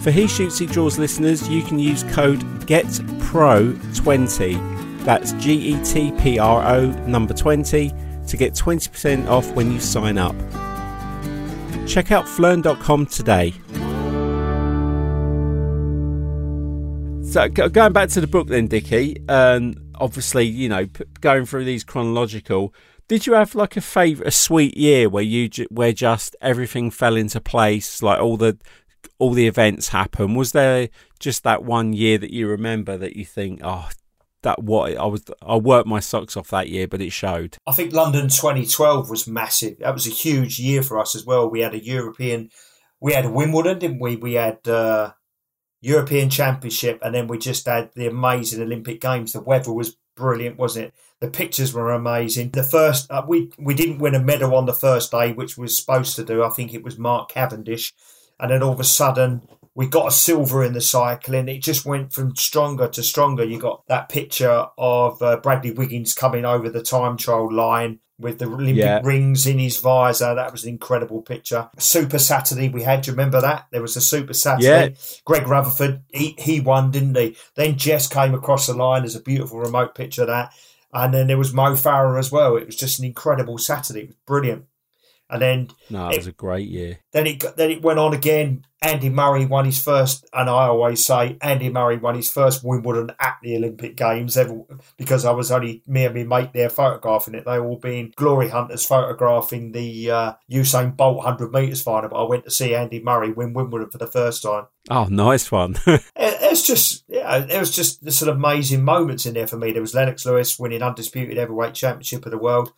For He Shoots He Draws listeners, you can use code GETPRO20, that's GETPRO number 20, to get 20% off when you sign up. Check out Flern.com today. So going back to the book then, Dickie, obviously, you know, going through these chronological, did you have like a favourite, a sweet year where you where just everything fell into place, like all the events happened? Was there just that one year that you remember that you think, oh, that what I worked my socks off that year, but it showed? I think London 2012 was massive. That was a huge year for us as well. We had a European, we had Wimbledon, didn't we? We had European Championship, and then we just had the amazing Olympic Games. The weather was brilliant, wasn't it? The pictures were amazing. The first we didn't win a medal on the first day, which we were supposed to do. I think it was Mark Cavendish, and then all of a sudden we got a silver in the cycling. It just went from stronger to stronger. You got that picture of Bradley Wiggins coming over the time trial line with the Olympic rings in his visor. That was an incredible picture. Super Saturday we had. Do you remember that? There was a Super Saturday. Yeah. Greg Rutherford, he won, didn't he? Then Jess came across the line. There's a beautiful remote picture of that. And then there was Mo Farah as well. It was just an incredible Saturday. It was brilliant. And then it was a great year. Then it went on again. Andy Murray won his first, and I always say Andy Murray won his first Wimbledon at the Olympic Games ever, because I was only me and my mate there photographing it. They were all being glory hunters photographing the Usain Bolt 100 metres final, but I went to see Andy Murray win Wimbledon for the first time. Oh, nice one! There was just the sort of amazing moments in there for me. There was Lennox Lewis winning undisputed heavyweight championship of the world.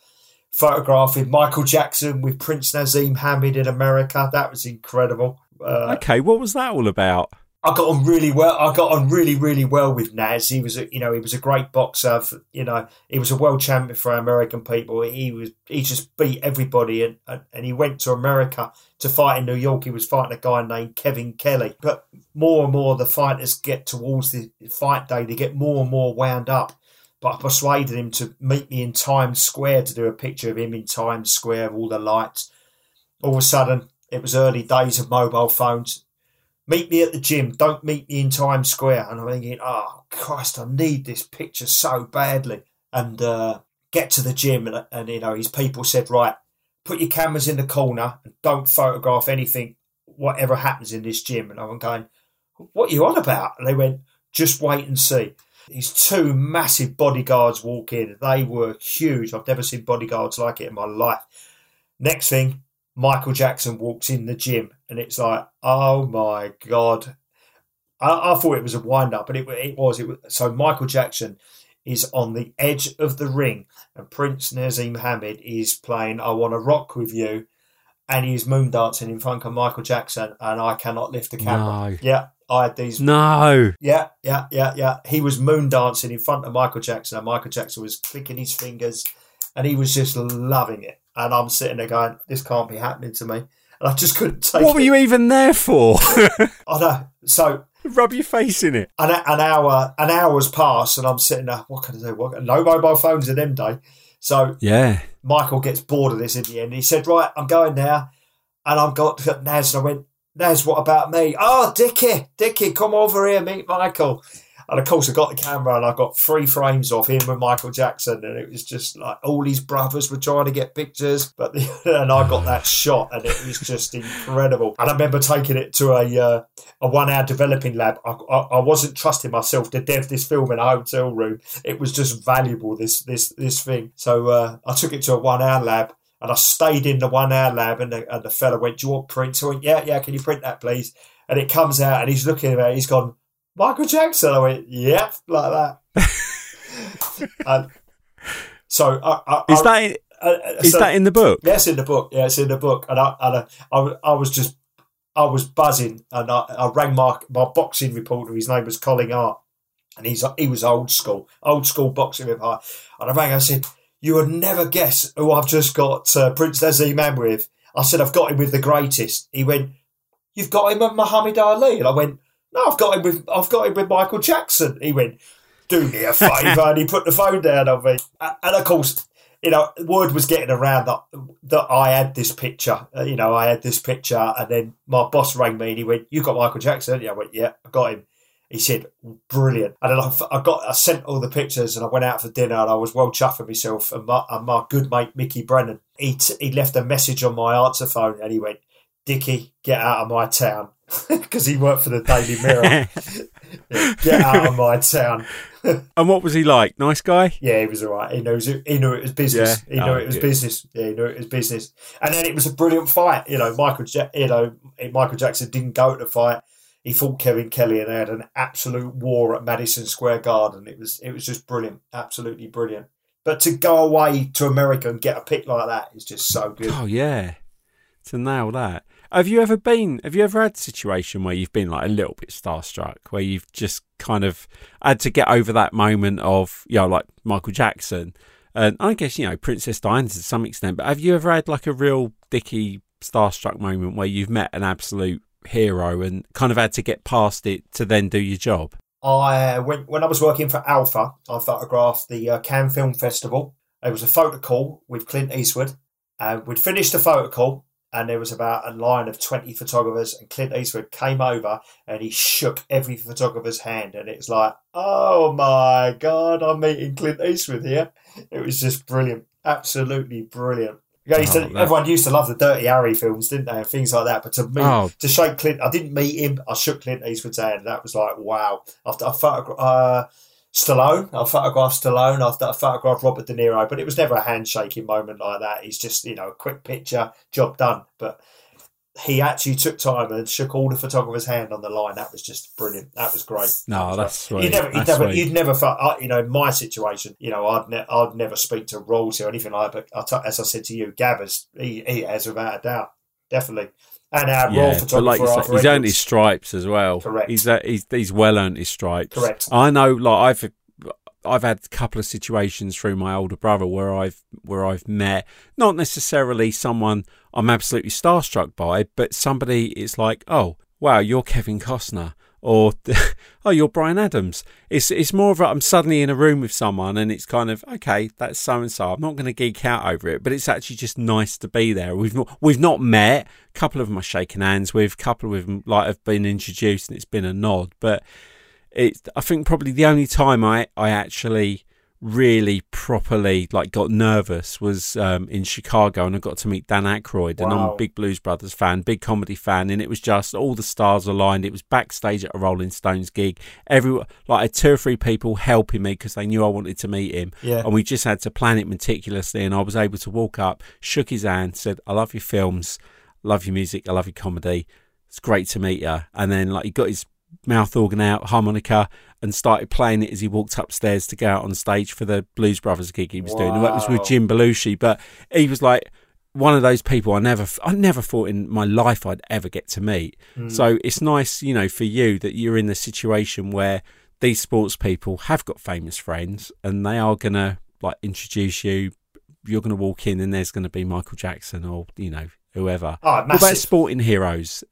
Photographing Michael Jackson with Prince Nazeem Hamid in America. That was incredible. Okay, what was that all about? I got on really well. I got on really, really well with Naz. He was, he was a great boxer. He was a world champion for American people. He just beat everybody, and he went to America to fight in New York. He was fighting a guy named Kevin Kelly. But more and more, the fighters get towards the fight day. They get more and more wound up. But I persuaded him to meet me in Times Square to do a picture of him in Times Square, all the lights. All of a sudden, it was early days of mobile phones. Meet me at the gym. Don't meet me in Times Square. And I'm thinking, oh, Christ, I need this picture so badly. And get to the gym. And, his people said, right, put your cameras in the corner and don't photograph anything, whatever happens in this gym. And I'm going, what are you on about? And they went, just wait and see. These two massive bodyguards walk in. They were huge. I've never seen bodyguards like it in my life. Next thing, Michael Jackson walks in the gym, and it's like, oh my God. I thought it was a wind-up, but it was. So Michael Jackson is on the edge of the ring, and Prince Nazeem Hamid is playing I Wanna Rock With You, and he's moondancing in front of Michael Jackson, and I cannot lift the camera. No. Yeah. I had these. No. Yeah. He was moon dancing in front of Michael Jackson, and Michael Jackson was clicking his fingers, and he was just loving it. And I'm sitting there going, this can't be happening to me. And I just couldn't take it. What were you even there for? I know. So. Rub your face in it. An hour's passed, and I'm sitting there, what can I do? No mobile phones in them day. So. Yeah. Michael gets bored of this in the end. He said, right, I'm going now. And I've got Naz, and I went, Naz, what about me? Oh, Dickie, come over here, meet Michael. And of course, I got the camera, and I got 3 frames of him with Michael Jackson, and it was just like all his brothers were trying to get pictures, and I got that shot, and it was just incredible. And I remember taking it to a 1-hour developing lab. I wasn't trusting myself to dev this film in a hotel room. It was just valuable, this thing. So I took it to a 1-hour lab. And I stayed in the 1-hour lab, and the fella went, do you want prints? I went, yeah, can you print that, please? And it comes out, and he's looking at it, he's gone, Michael Jackson. I went, yep, like that. So is that in the book? Yes, in the book. Yeah, it's in the book. And I was just, I was buzzing, and I rang my boxing reporter. His name was Colin Hart, and he was old school boxing reporter. And I rang and I said, you would never guess who I've just got Prince Nazeem Hamid with. I said, I've got him with the greatest. He went, you've got him with Muhammad Ali? And I went, no, I've got him with Michael Jackson. He went, do me a favour. And he put the phone down on me. And of course, word was getting around that I had this picture. And then my boss rang me, and he went, you got Michael Jackson? And I went, yeah, I got him. He said, brilliant. And then I sent all the pictures, and I went out for dinner, and I was well chuffing myself. And my good mate, Mickey Brennan, he left a message on my answer phone, and he went, Dickie, get out of my town. because he worked for the Daily Mirror. Yeah, get out of my town. And what was he like? Nice guy? Yeah, he was all right. He knew it was business. Yeah. He knew it was business. Yeah, he knew it was business. And then it was a brilliant fight. Michael Jackson didn't go to the fight. He fought Kevin Kelly and they had an absolute war at Madison Square Garden. It was just brilliant, absolutely brilliant. But to go away to America and get a pick like that is just so good. Oh yeah, to nail that. Have you ever had a situation where you've been like a little bit starstruck, where you've just kind of had to get over that moment of, you know, like Michael Jackson, and I guess, you know, Princess Diana to some extent. But have you ever had like a real Dickie starstruck moment where you've met an absolute hero and kind of had to get past it to then do your job? When I was working for Alpha, I photographed the Cannes Film Festival. It was a photo call with Clint Eastwood, and we'd finished the photo call, and there was about a line of 20 photographers, and Clint Eastwood came over and he shook every photographer's hand, and it's like, oh my God, I'm meeting Clint Eastwood here. It was just brilliant, absolutely brilliant. You know, everyone used to love the Dirty Harry films, didn't they, and things like that. But to me, to shake Clint, I didn't meet him. I shook Clint Eastwood's hand. That was like, wow. After I photographed Stallone. After I photographed Robert De Niro. But it was never a handshaking moment like that. It's just, you know, a quick picture, job done. But he actually took time and shook all the photographers' hand on the line. That was just brilliant. That was great. No, that's sweet. My situation, you know, I'd never speak to Rolls or anything like that, but as I said to you, Gabbers, he has without a doubt. Definitely. And our role photographer. But like you say, he's earned his stripes as well. Correct. He's well earned his stripes. Correct. I know, like, I've had a couple of situations through my older brother where I've met not necessarily someone I'm absolutely starstruck by, but somebody is like, oh wow, you're Kevin Costner, or oh, you're Bryan Adams. It's more of a, I'm suddenly in a room with someone and it's kind of, okay, that's so and so. I'm not going to geek out over it, but it's actually just nice to be there. We've not met. A couple of them are shaking hands with. A couple of them like have been introduced and it's been a nod, but. I think probably the only time I actually really properly like got nervous was in Chicago, and I got to meet Dan Aykroyd. Wow. And I'm a big Blues Brothers fan, big comedy fan, and it was just all the stars aligned. It was backstage at a Rolling Stones gig. Everyone, like 2 or 3 people helping me because they knew I wanted to meet him. Yeah. And we just had to plan it meticulously, and I was able to walk up, shook his hand, said, I love your films, love your music, I love your comedy. It's great to meet you. And then like he got his mouth organ out, harmonica, and started playing it as he walked upstairs to go out on stage for the Blues Brothers gig he was doing. And that was with Jim Belushi, but he was like one of those people I never thought in my life I'd ever get to meet. So it's nice, you know, for you that you're in the situation where these sports people have got famous friends and they are gonna like introduce you. You're gonna walk in and there's gonna be Michael Jackson or, you know, whoever. What about sporting heroes?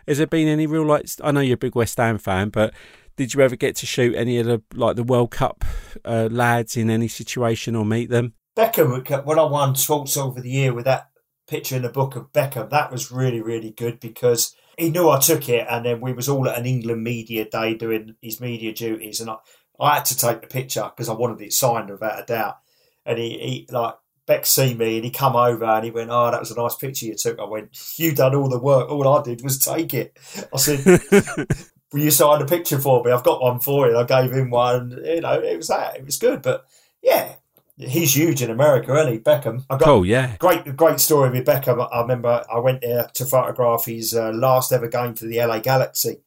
Has there been any real, like, I know you're a big West Ham fan, but did you ever get to shoot any of the, like, the World Cup lads in any situation or meet them? Beckham, when I won Sports Over the Year with that picture in the book of Beckham, that was really, really good because he knew I took it, and then we was all at an England media day doing his media duties, and I had to take the picture because I wanted it signed without a doubt. And he Beck see me and he come over and he went, oh, that was a nice picture you took. I went, you done all the work. All I did was take it. I said, will you sign a picture for me? I've got one for you. I gave him one. You know, it was that. It was good. But, yeah, he's huge in America, isn't he, Beckham? Great story with Beckham. I remember I went there to photograph his last ever game for the LA Galaxy.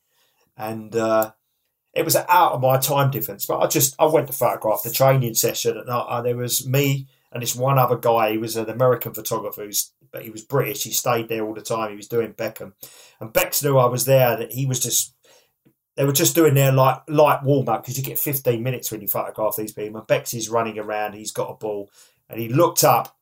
And it was out of my time difference. But I went to photograph the training session and there was me, and this one other guy, he was an American photographer, but he was British. He stayed there all the time. He was doing Beckham. And Bex knew I was there. That he was just, they were just doing their light warm-up because you get 15 minutes when you photograph these people. And Bex is running around. He's got a ball. And he looked up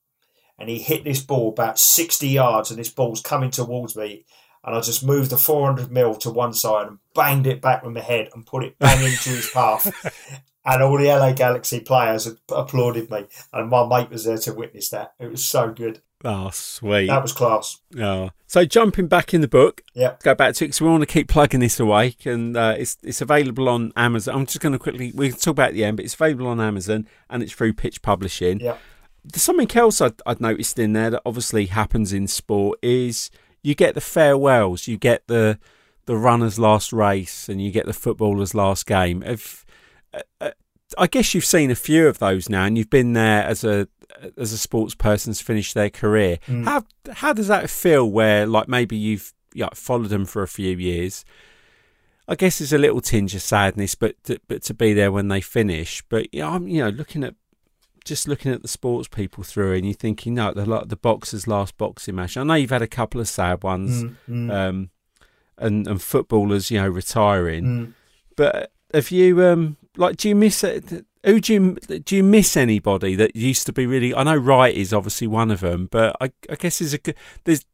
and he hit this ball about 60 yards. And this ball's coming towards me. And I just moved the 400 mil to one side and banged it back with my head and put it bang into his path. And all the LA Galaxy players applauded me. And my mate was there to witness that. It was so good. Oh, sweet. That was class. Oh. So jumping back in the book, let's go back to it because we want to keep plugging this away. And it's available on Amazon. I'm just going to quickly, we can talk about it at the end, but it's available on Amazon and it's through Pitch Publishing. Yeah. There's something else I'd noticed in there that obviously happens in sport is you get the farewells. You get the the runner's last race and you get the footballer's last game. I guess you've seen a few of those now, and you've been there as a sports person's finished their career. Mm. How does that feel? Where like maybe you've followed them for a few years. I guess there's a little tinge of sadness, but to be there when they finish. But I'm looking at the sports people through, and you're thinking, no, the boxer's last boxing match. I know you've had a couple of sad ones, and footballers retiring. Mm. But have you do you miss anybody that used to be really? I know Wright is obviously one of them, but I guess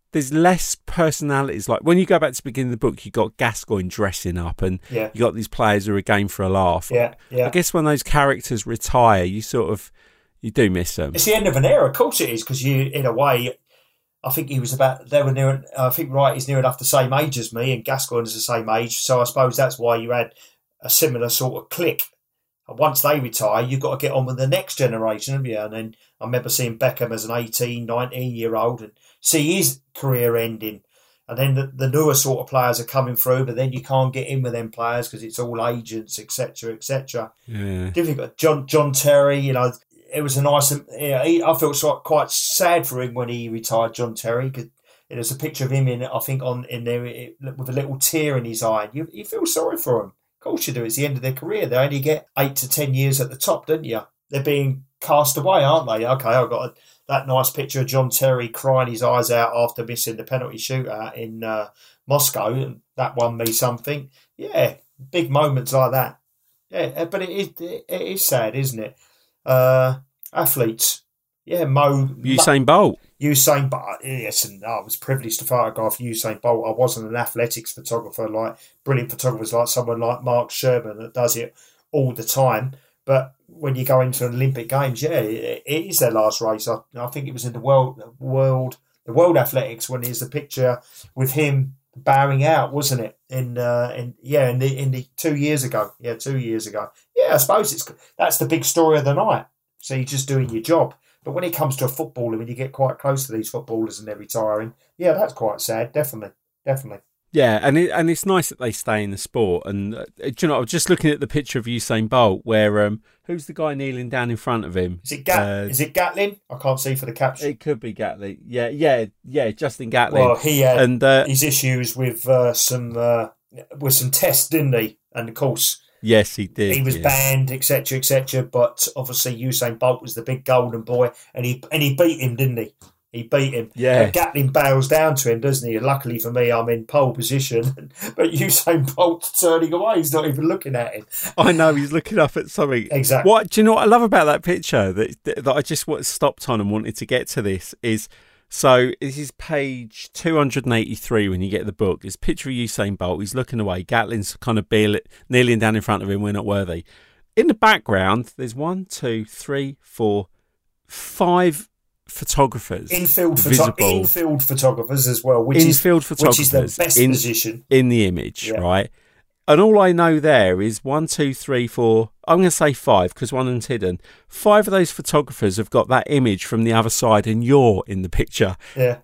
there's less personalities. Like when you go back to the beginning of the book, you got Gascoigne dressing up, and you got these players who are a game for a laugh. I guess when those characters retire, you sort of you do miss them. It's the end of an era, of course it is, because you in a way. I think I think Wright is near enough the same age as me, and Gascoigne is the same age, so I suppose that's why you had a similar sort of clique. And once they retire, you've got to get on with the next generation, haven't you? And then I remember seeing Beckham as an 18, 19-year-old and see his career ending. And then the newer sort of players are coming through, but then you can't get in with them players because it's all agents, etc., etc. Yeah. Difficult. John Terry, it was a nice... I felt quite sad for him when he retired, John Terry, because there's a picture of him, with a little tear in his eye. You feel sorry for him. Of course you do. It's the end of their career. They only get 8 to 10 years at the top, don't you? They're being cast away, aren't they? Okay, I've got that nice picture of John Terry crying his eyes out after missing the penalty shootout in Moscow, and that won me something. Yeah, big moments like that. Yeah, but it is sad, isn't it? Athletes. Yeah, Usain Bolt. Usain Bolt, yes, and I was privileged to photograph Usain Bolt. I wasn't an athletics photographer like brilliant photographers like someone like Mark Sherman that does it all the time. But when you go into Olympic Games, it is their last race. I think it was in the World Athletics when there's the picture with him bowing out, wasn't it? In the 2 years ago, 2 years ago. Yeah, I suppose that's the big story of the night. So you're just doing your job. But when it comes to a footballer, when you get quite close to these footballers and they're retiring, yeah, that's quite sad, definitely. Yeah, and it's nice that they stay in the sport. And I was just looking at the picture of Usain Bolt, where who's the guy kneeling down in front of him? Is it Gatlin? I can't see for the caption. It could be Gatlin. Yeah, Justin Gatlin. Well, he had his issues with some tests, didn't he? And of course. Yes, he did. He was banned, etc., etc. But obviously, Usain Bolt was the big golden boy, and he beat him, didn't he? He beat him. Yeah. Gatlin bows down to him, doesn't he? And luckily for me, I'm in pole position, but Usain Bolt's turning away. He's not even looking at him. I know he's looking up at something. Exactly. What do you know? What I love about that picture that I just stopped on and wanted to get to this is. So this is page 283 when you get the book. It's a picture of Usain Bolt. He's looking away. Gatlin's kind of kneeling down in front of him. We're not worthy. In the background, there's 5 photographers. Infield photographers as well, which is the best position. In the image, right? And all I know there is 1, 2, 3, 4. I'm going to say 5 because one of them's hidden. 5 of those photographers have got that image from the other side, and you're in the picture. Yeah.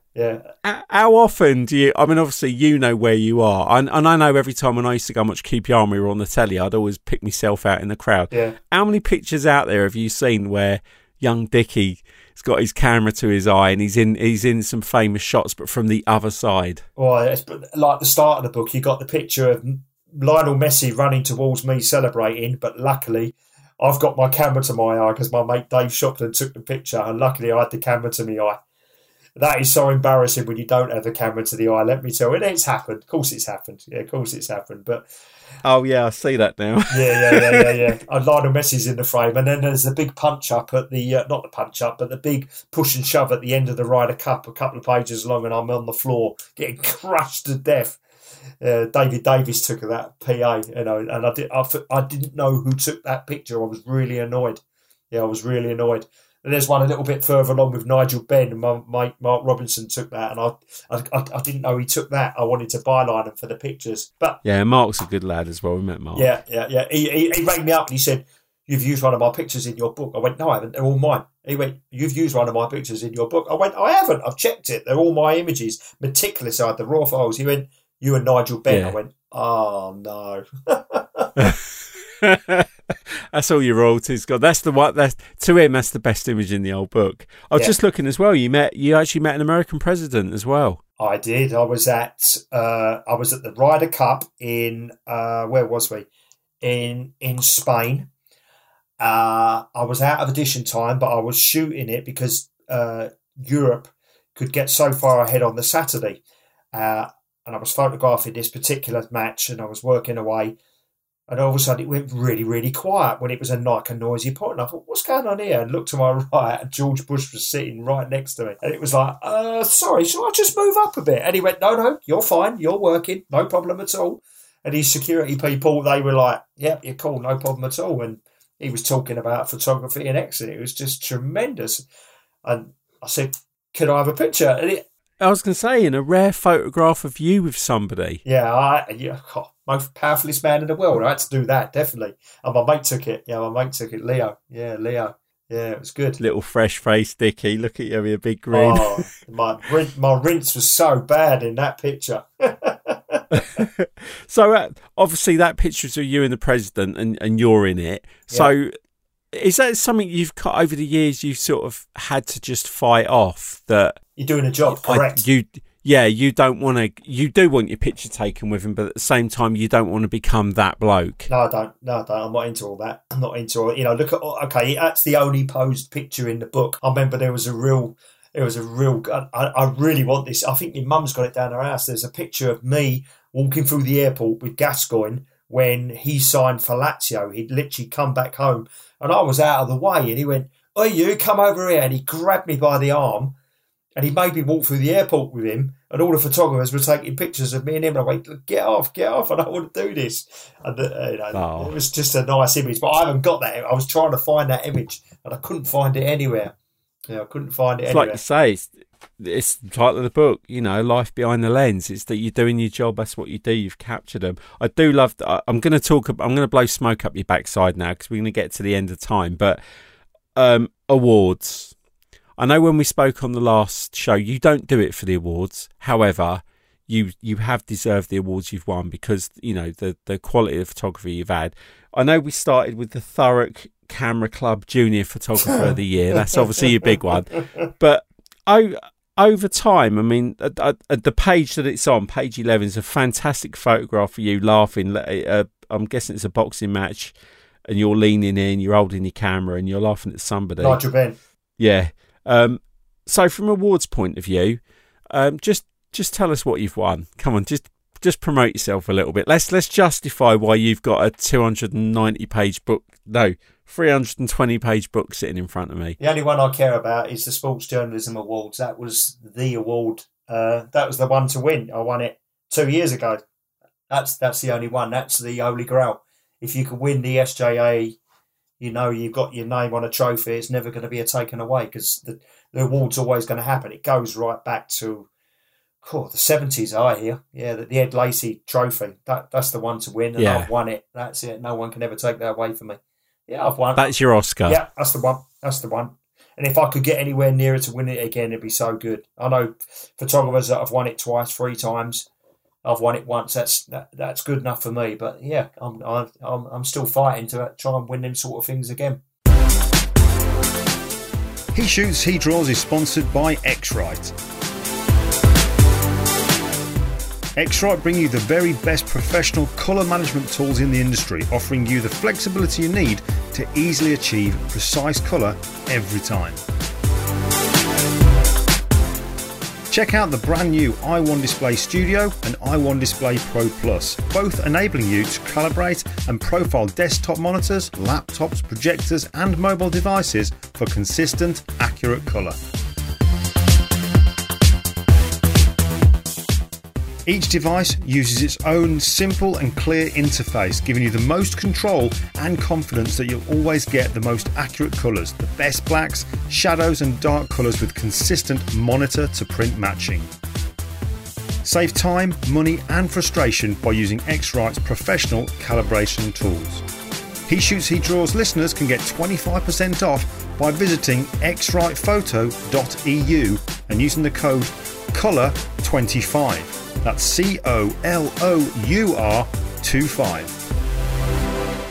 How often do you? I mean, obviously, you know where you are, and I know every time when I used to go and watch QPR and we were on the telly, I'd always pick myself out in the crowd. Yeah. How many pictures out there have you seen where young Dickie has got his camera to his eye and he's in some famous shots, but from the other side? Well, it's like the start of the book. You got the picture of Lionel Messi running towards me celebrating, but luckily I've got my camera to my eye because my mate Dave Shopland took the picture, and luckily I had the camera to my eye. That is so embarrassing when you don't have the camera to the eye, let me tell you. And it's happened. Of course it's happened. Yeah, of course it's happened. But oh, yeah, I see that now. Yeah. And Lionel Messi's in the frame. And then there's the big punch-up at the... not the punch-up, but the big push and shove at the end of the Ryder Cup, a couple of pages long, and I'm on the floor getting crushed to death. David Davis took that PA, and I didn't know who took that picture. I was really annoyed. Yeah, I was really annoyed. And there's one a little bit further along with Nigel Benn, and my mate Mark Robinson took that, and I didn't know he took that. I wanted to byline him for the pictures. But yeah, Mark's a good lad as well. We met Mark. Yeah. He rang me up and he said, "You've used one of my pictures in your book." I went, "No, I haven't. They're all mine." He went, "You've used one of my pictures in your book." I went, "I haven't. I've checked it. They're all my images. Meticulous. I had the raw files." He went, you and Nigel Benn. Yeah. I went, oh, no. That's all your royalties got. That's the one. That's, to him, that's the best image in the old book. I was just looking as well. You actually met an American president as well. I did. I was at the Ryder Cup in where was we? In Spain. I was out of edition time, but I was shooting it because Europe could get so far ahead on the Saturday, and I was photographing this particular match, and I was working away. And all of a sudden, it went really, really quiet when it was like a noisy pot. And I thought, what's going on here? And looked to my right, and George Bush was sitting right next to me. And it was like, sorry, shall I just move up a bit? And he went, no, you're fine. You're working. No problem at all. And his security people, they were like, yep, you're cool. No problem at all. And he was talking about photography and exit. It was just tremendous. And I said, could I have a picture? And I was going to say, in a rare photograph of you with somebody. Yeah, most powerfulest man in the world. I had to do that, definitely. And my mate took it. Yeah, my mate took it. Leo. Yeah, Leo. Yeah, it was good. Little fresh face, Dickie. Look at you with a big grin. Oh, my rinse was so bad in that picture. So, obviously, that picture's of you and the president, and you're in it. Yeah. So, is that something you've cut over the years you've sort of had to just fight off that... You're doing a job, correct? You don't want to. You do want your picture taken with him, but at the same time, you don't want to become that bloke. No, I don't. I'm not into all that. I'm not into all. Look at. Okay, that's the only posed picture in the book. I remember there was a real. It was a real. I really want this. I think your mum's got it down her house. There's a picture of me walking through the airport with Gascoigne when he signed for Lazio. He'd literally come back home, and I was out of the way, and he went, "Oh, you come over here," and he grabbed me by the arm. And he made me walk through the airport with him, and all the photographers were taking pictures of me and him. And I went, get off, I don't want to do this. And It was just a nice image, but I haven't got that. I was trying to find that image, and I couldn't find it anywhere. Yeah, I couldn't find it anywhere. Like you say, it's the title of the book, Life Behind the Lens. It's that you're doing your job. That's what you do. You've captured them. I do love that. I'm going to blow smoke up your backside now because we're going to get to the end of time. But awards. I know when we spoke on the last show, you don't do it for the awards. However, you have deserved the awards you've won because, the quality of photography you've had. I know we started with the Thurrock Camera Club Junior Photographer of the Year. That's obviously a big one. But over time, the page that it's on, page 11, is a fantastic photograph of you laughing. I'm guessing it's a boxing match and you're leaning in, you're holding your camera and you're laughing at somebody. Roger Bannister. Yeah. So from awards point of view, just tell us what you've won. Come on, just promote yourself a little bit. Let's justify why you've got a 320 page book sitting in front of me. The only one I care about is the Sports Journalism Awards. That was the award. That was the one to win. I won it 2 years ago. That's the only one. That's the holy grail. If you could win the SJA, you've got your name on a trophy. It's never going to be taken away because the award's always going to happen. It goes right back to the 70s, I hear. Yeah, the Ed Lacey trophy. That's the one to win, and I've won it. That's it. No one can ever take that away from me. Yeah, I've won. That's your Oscar. Yeah, that's the one. And if I could get anywhere nearer to win it again, it'd be so good. I know photographers that have won it twice, three times. I've won it once. That's good enough for me. But yeah, I'm still fighting to try and win them sort of things again. He Shoots, He Draws is sponsored by X-Rite. X-Rite bring you the very best professional colour management tools in the industry, offering you the flexibility you need to easily achieve precise colour every time. Check out the brand new i1 Display Studio and i1 Display Pro Plus, both enabling you to calibrate and profile desktop monitors, laptops, projectors and mobile devices for consistent, accurate colour. Each device uses its own simple and clear interface, giving you the most control and confidence that you'll always get the most accurate colours, the best blacks, shadows and dark colours with consistent monitor to print matching. Save time, money and frustration by using X-Rite's professional calibration tools. He Shoots, He Draws listeners can get 25% off by visiting xritephoto.eu and using the code COLOUR25. That's COLOUR25.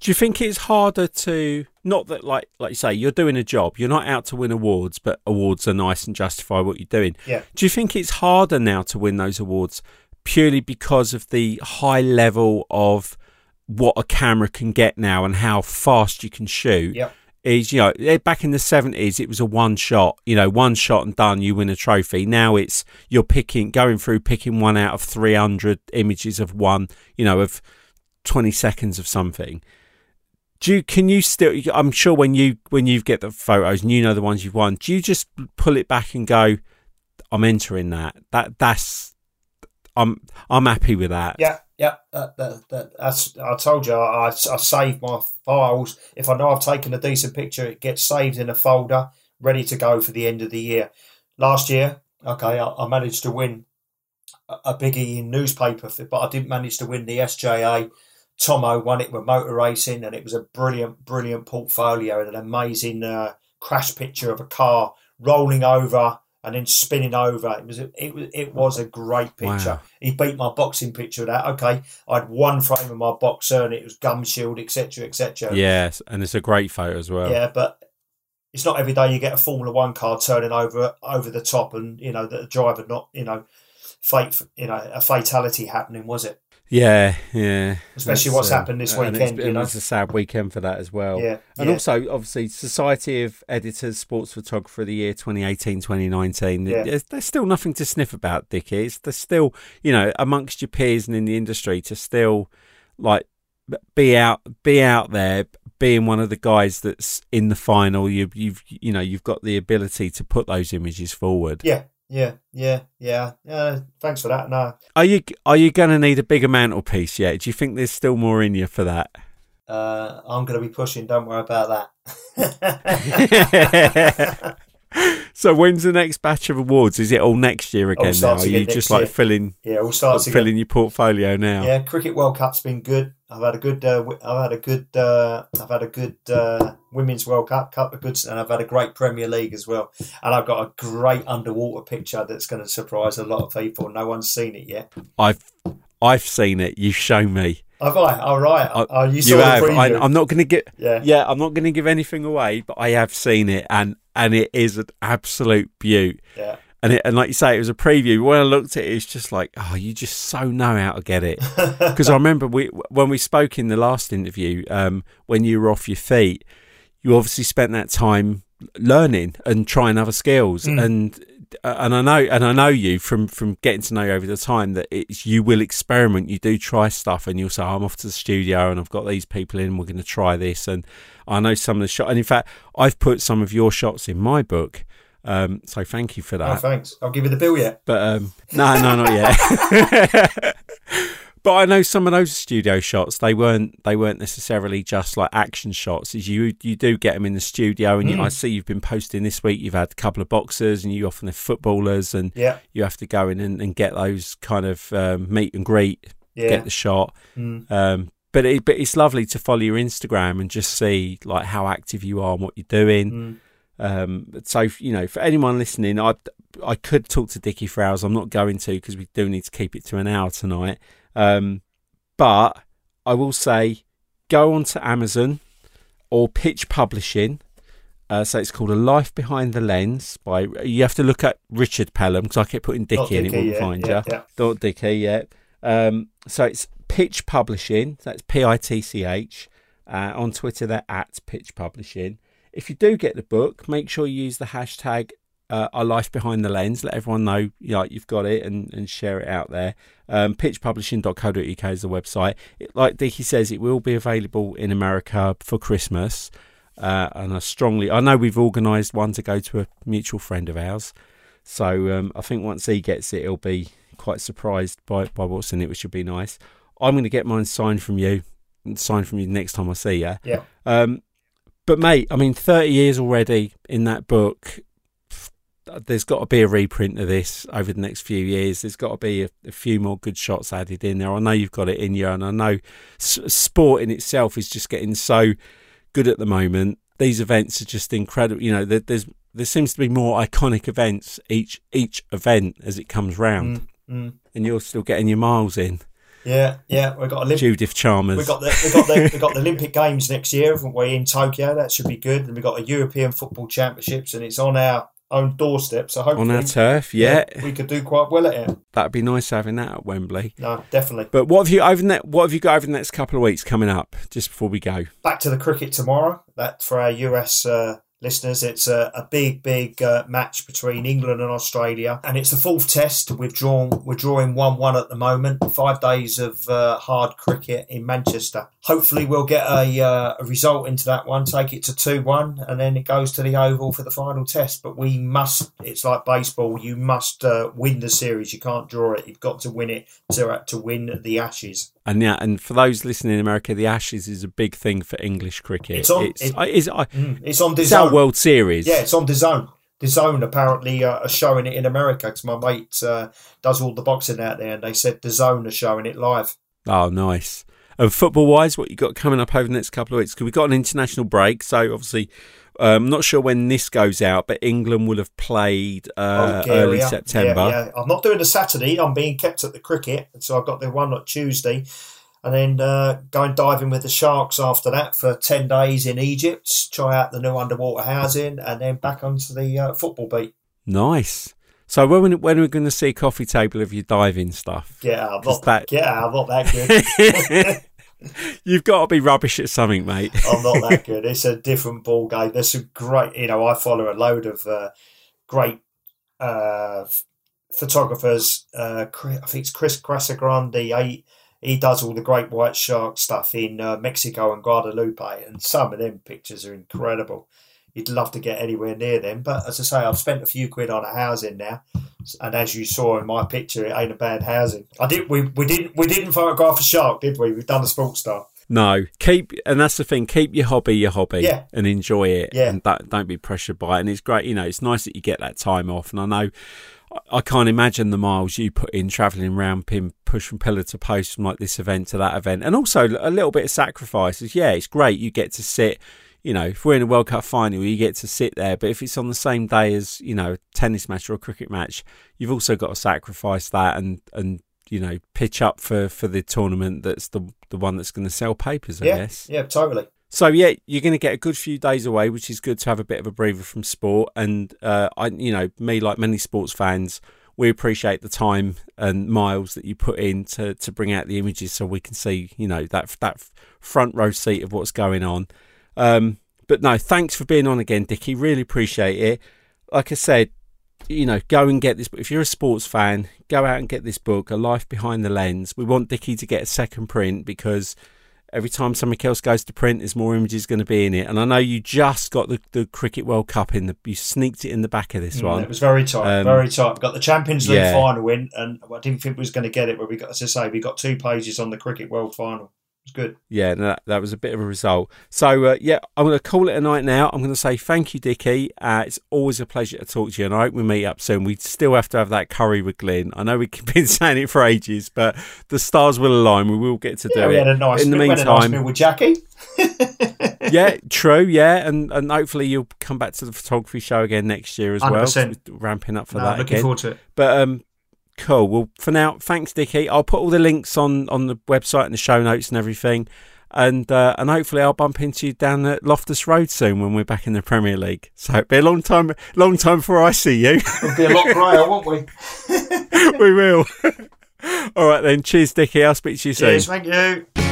Do you think it's harder to, not that like you say, you're doing a job, you're not out to win awards, but awards are nice and justify what you're doing. Yeah. Do you think it's harder now to win those awards purely because of the high level of what a camera can get now and how fast you can shoot? Yeah. Is, you know, back in the 70s, it was a one shot and done, you win a trophy. Now it's, you're going through picking one out of 300 images of one, you know, of 20 seconds of something. Can you still, I'm sure when you get the photos and you know the ones you've won, do you just pull it back and go, I'm entering that's I'm happy with that? Yeah. I told you, I save my files. If I know I've taken a decent picture, it gets saved in a folder, ready to go for the end of the year. Last year, okay, I managed to win a biggie in newspaper, but I didn't manage to win the SJA. Tomo won it with motor racing, and it was a brilliant, brilliant portfolio and an amazing crash picture of a car rolling over and then spinning over. It was a great picture. Wow. He beat my boxing picture of that. Okay, I had one frame of my boxer, and it was gum shield, etc., etc. Yes, and it's a great photo as well. Yeah, but it's not every day you get a Formula One car turning over the top, and you know that the driver not, you know, a fatality happening, was it? Yeah. Especially what's happened this weekend. It's a sad weekend for that as well. Yeah. And also, obviously, Society of Editors Sports Photographer of the Year 2018, 2019. Yeah. There's still nothing to sniff about, Dickie. There's still, you know, amongst your peers and in the industry, to still, like, be out there, being one of the guys that's in the final. You've got the ability to put those images forward. Yeah. Yeah. Thanks for that. No. Are you going to need a bigger mantelpiece yet? Do you think there's still more in you for that? I'm going to be pushing. Don't worry about that. So when's the next batch of awards? Is it all next year again now? Are you just like filling? Yeah, all starts again. Filling your portfolio now. Yeah, Cricket World Cup's been good. I've had a good Women's World Cup of goods, and I've had a great Premier League as well. And I've got a great underwater picture that's going to surprise a lot of people. No one's seen it yet. I've seen it. You've shown me. Have I? All right. You saw the preview. I'm not going to get. Yeah. I'm not going to give anything away, but I have seen it, and it is an absolute beaut. Yeah. And like you say, it was a preview. When I looked at it, it's just like, oh, you just so know how to get it. Because I remember when we spoke in the last interview, when you were off your feet, you obviously spent that time learning and trying other skills. Mm. And I know you from getting to know you over the time that you will experiment. You do try stuff, and you'll say, oh, I'm off to the studio, and I've got these people in. We're going to try this, and I know some of the shots. And in fact, I've put some of your shots in my book. So thank you for that. Oh, thanks. I'll give you the bill yet. But no, not yet. But I know some of those studio shots, they weren't necessarily just like action shots. As you do get them in the studio, and I see you've been posting this week. You've had a couple of boxers, and you often have footballers, and you have to go in and get those kind of meet and greet, get the shot. Mm. But it's lovely to follow your Instagram and just see like how active you are and what you're doing. Mm. So, you know, for anyone listening, I could talk to Dickie for hours. I'm not going to, because we do need to keep it to an hour tonight. But I will say, go on to Amazon or Pitch Publishing. So it's called A Life Behind the Lens. You have to look at Richard Pelham, because I kept putting Dickie and it wouldn't find you. Not Dickie, yeah. So it's Pitch Publishing. That's PITCH. On Twitter, they're at Pitch Publishing. If you do get the book, make sure you use the hashtag A Life Behind the Lens. Let everyone know you've got it, and share it out there. Pitchpublishing.co.uk is the website. Like Dickie says, it will be available in America for Christmas. And I know we've organised one to go to a mutual friend of ours. So I think once he gets it, he'll be quite surprised by what's in it, which will be nice. I'm going to get mine signed from you next time I see you. Yeah. But, mate, I mean, 30 years already in that book. There's got to be a reprint of this over the next few years. There's got to be a few more good shots added in there. I know you've got it in you, and I know sport in itself is just getting so good at the moment. These events are just incredible. You know, there's there seems to be more iconic events each event as it comes round. And you're still getting your miles in. Yeah, we've got Judith Chalmers. We've got the Olympic Games next year, haven't we, in Tokyo? That should be good. And we've got the European Football Championships, and it's on our own doorstep. So hopefully, on our turf, yeah, we could do quite well at it. That'd be nice having that at Wembley. No, definitely. But what have you got over the next couple of weeks coming up? Just before we go, back to the cricket tomorrow. That for our US listeners, it's a big match between England and Australia, and it's the fourth test. We're drawing 1-1 at the moment. 5 days of hard cricket in Manchester. Hopefully, we'll get a result into that one, take it to 2-1, and then it goes to the Oval for the final test. But we must. It's like baseball. You must win the series. You can't draw it. You've got to win it to win the Ashes. And yeah, and for those listening in America, the Ashes is a big thing for English cricket. It's on DAZN. It's our World Series. Yeah, it's on DAZN. DAZN apparently are showing it in America because my mate does all the boxing out there, and they said DAZN are showing it live. Oh, nice. And football-wise, what you got coming up over the next couple of weeks? Because we've got an international break, so obviously I'm not sure when this goes out, but England will have played early September. Yeah. I'm not doing the Saturday. I'm being kept at the cricket, so I've got the one on Tuesday. And then going diving with the sharks after that for 10 days in Egypt, try out the new underwater housing, and then back onto the football beat. Nice. So when are we going to see a coffee table of your diving stuff? I'm not that good. You've got to be rubbish at something, mate. I'm not that good. It's a different ball game. There's some great, I follow a load of great photographers. I think it's Chris Casagrande. He does all the great white shark stuff in Mexico and Guadalupe, and some of them pictures are incredible. You'd love to get anywhere near them. But as I say, I've spent a few quid on a housing now. And as you saw in my picture, it ain't a bad housing. We didn't photograph a shark, did we? We've done a sports star. No. And that's the thing, keep your hobby and enjoy it. Yeah. And don't be pressured by it. And it's great, it's nice that you get that time off. And I know I can't imagine the miles you put in travelling around, push from pillar to post, from like this event to that event. And also a little bit of sacrifices. Yeah, it's great. You get to sit. If we're in a World Cup final, you get to sit there. But if it's on the same day as, a tennis match or a cricket match, you've also got to sacrifice that and pitch up for the tournament that's the one that's going to sell papers, I guess. Yeah, totally. So, yeah, you're going to get a good few days away, which is good to have a bit of a breather from sport. And, me, like many sports fans, we appreciate the time and miles that you put in to bring out the images so we can see, that front row seat of what's going on. But no, thanks for being on again, Dickie. Really appreciate it. Like I said, go and get this book. If you're a sports fan, go out and get this book, A Life Behind the Lens. We want Dickie to get a second print because every time something else goes to print, there's more images going to be in it. And I know you just got the Cricket World Cup in. You sneaked it in the back of this one. It was very tight, very tight. We got the Champions League final in, and I didn't think we was going to get it, but we got 2 pages on the Cricket World final. Good. Yeah, no, that was a bit of a result. So, I'm going to call it a night now. I'm going to say thank you, Dickie. It's always a pleasure to talk to you, and I hope we meet up soon. We still have to have that curry with Glyn. I know we've been saying it for ages, but the stars will align. We will get to do it. We had a nice meal with Jackie. Yeah, true, yeah. And hopefully you'll come back to the photography show again next year as 100%. Well. Ramping up for that looking again. Forward to it. But, cool. Well, for now, thanks, Dickie. I'll put all the links on the website and the show notes and everything. And hopefully I'll bump into you down at Loftus Road soon when we're back in the Premier League. So it'll be a long time before I see you. It'll be a lot grayer, won't we? We will. All right, then. Cheers, Dickie. I'll speak to you soon. Cheers, thank you.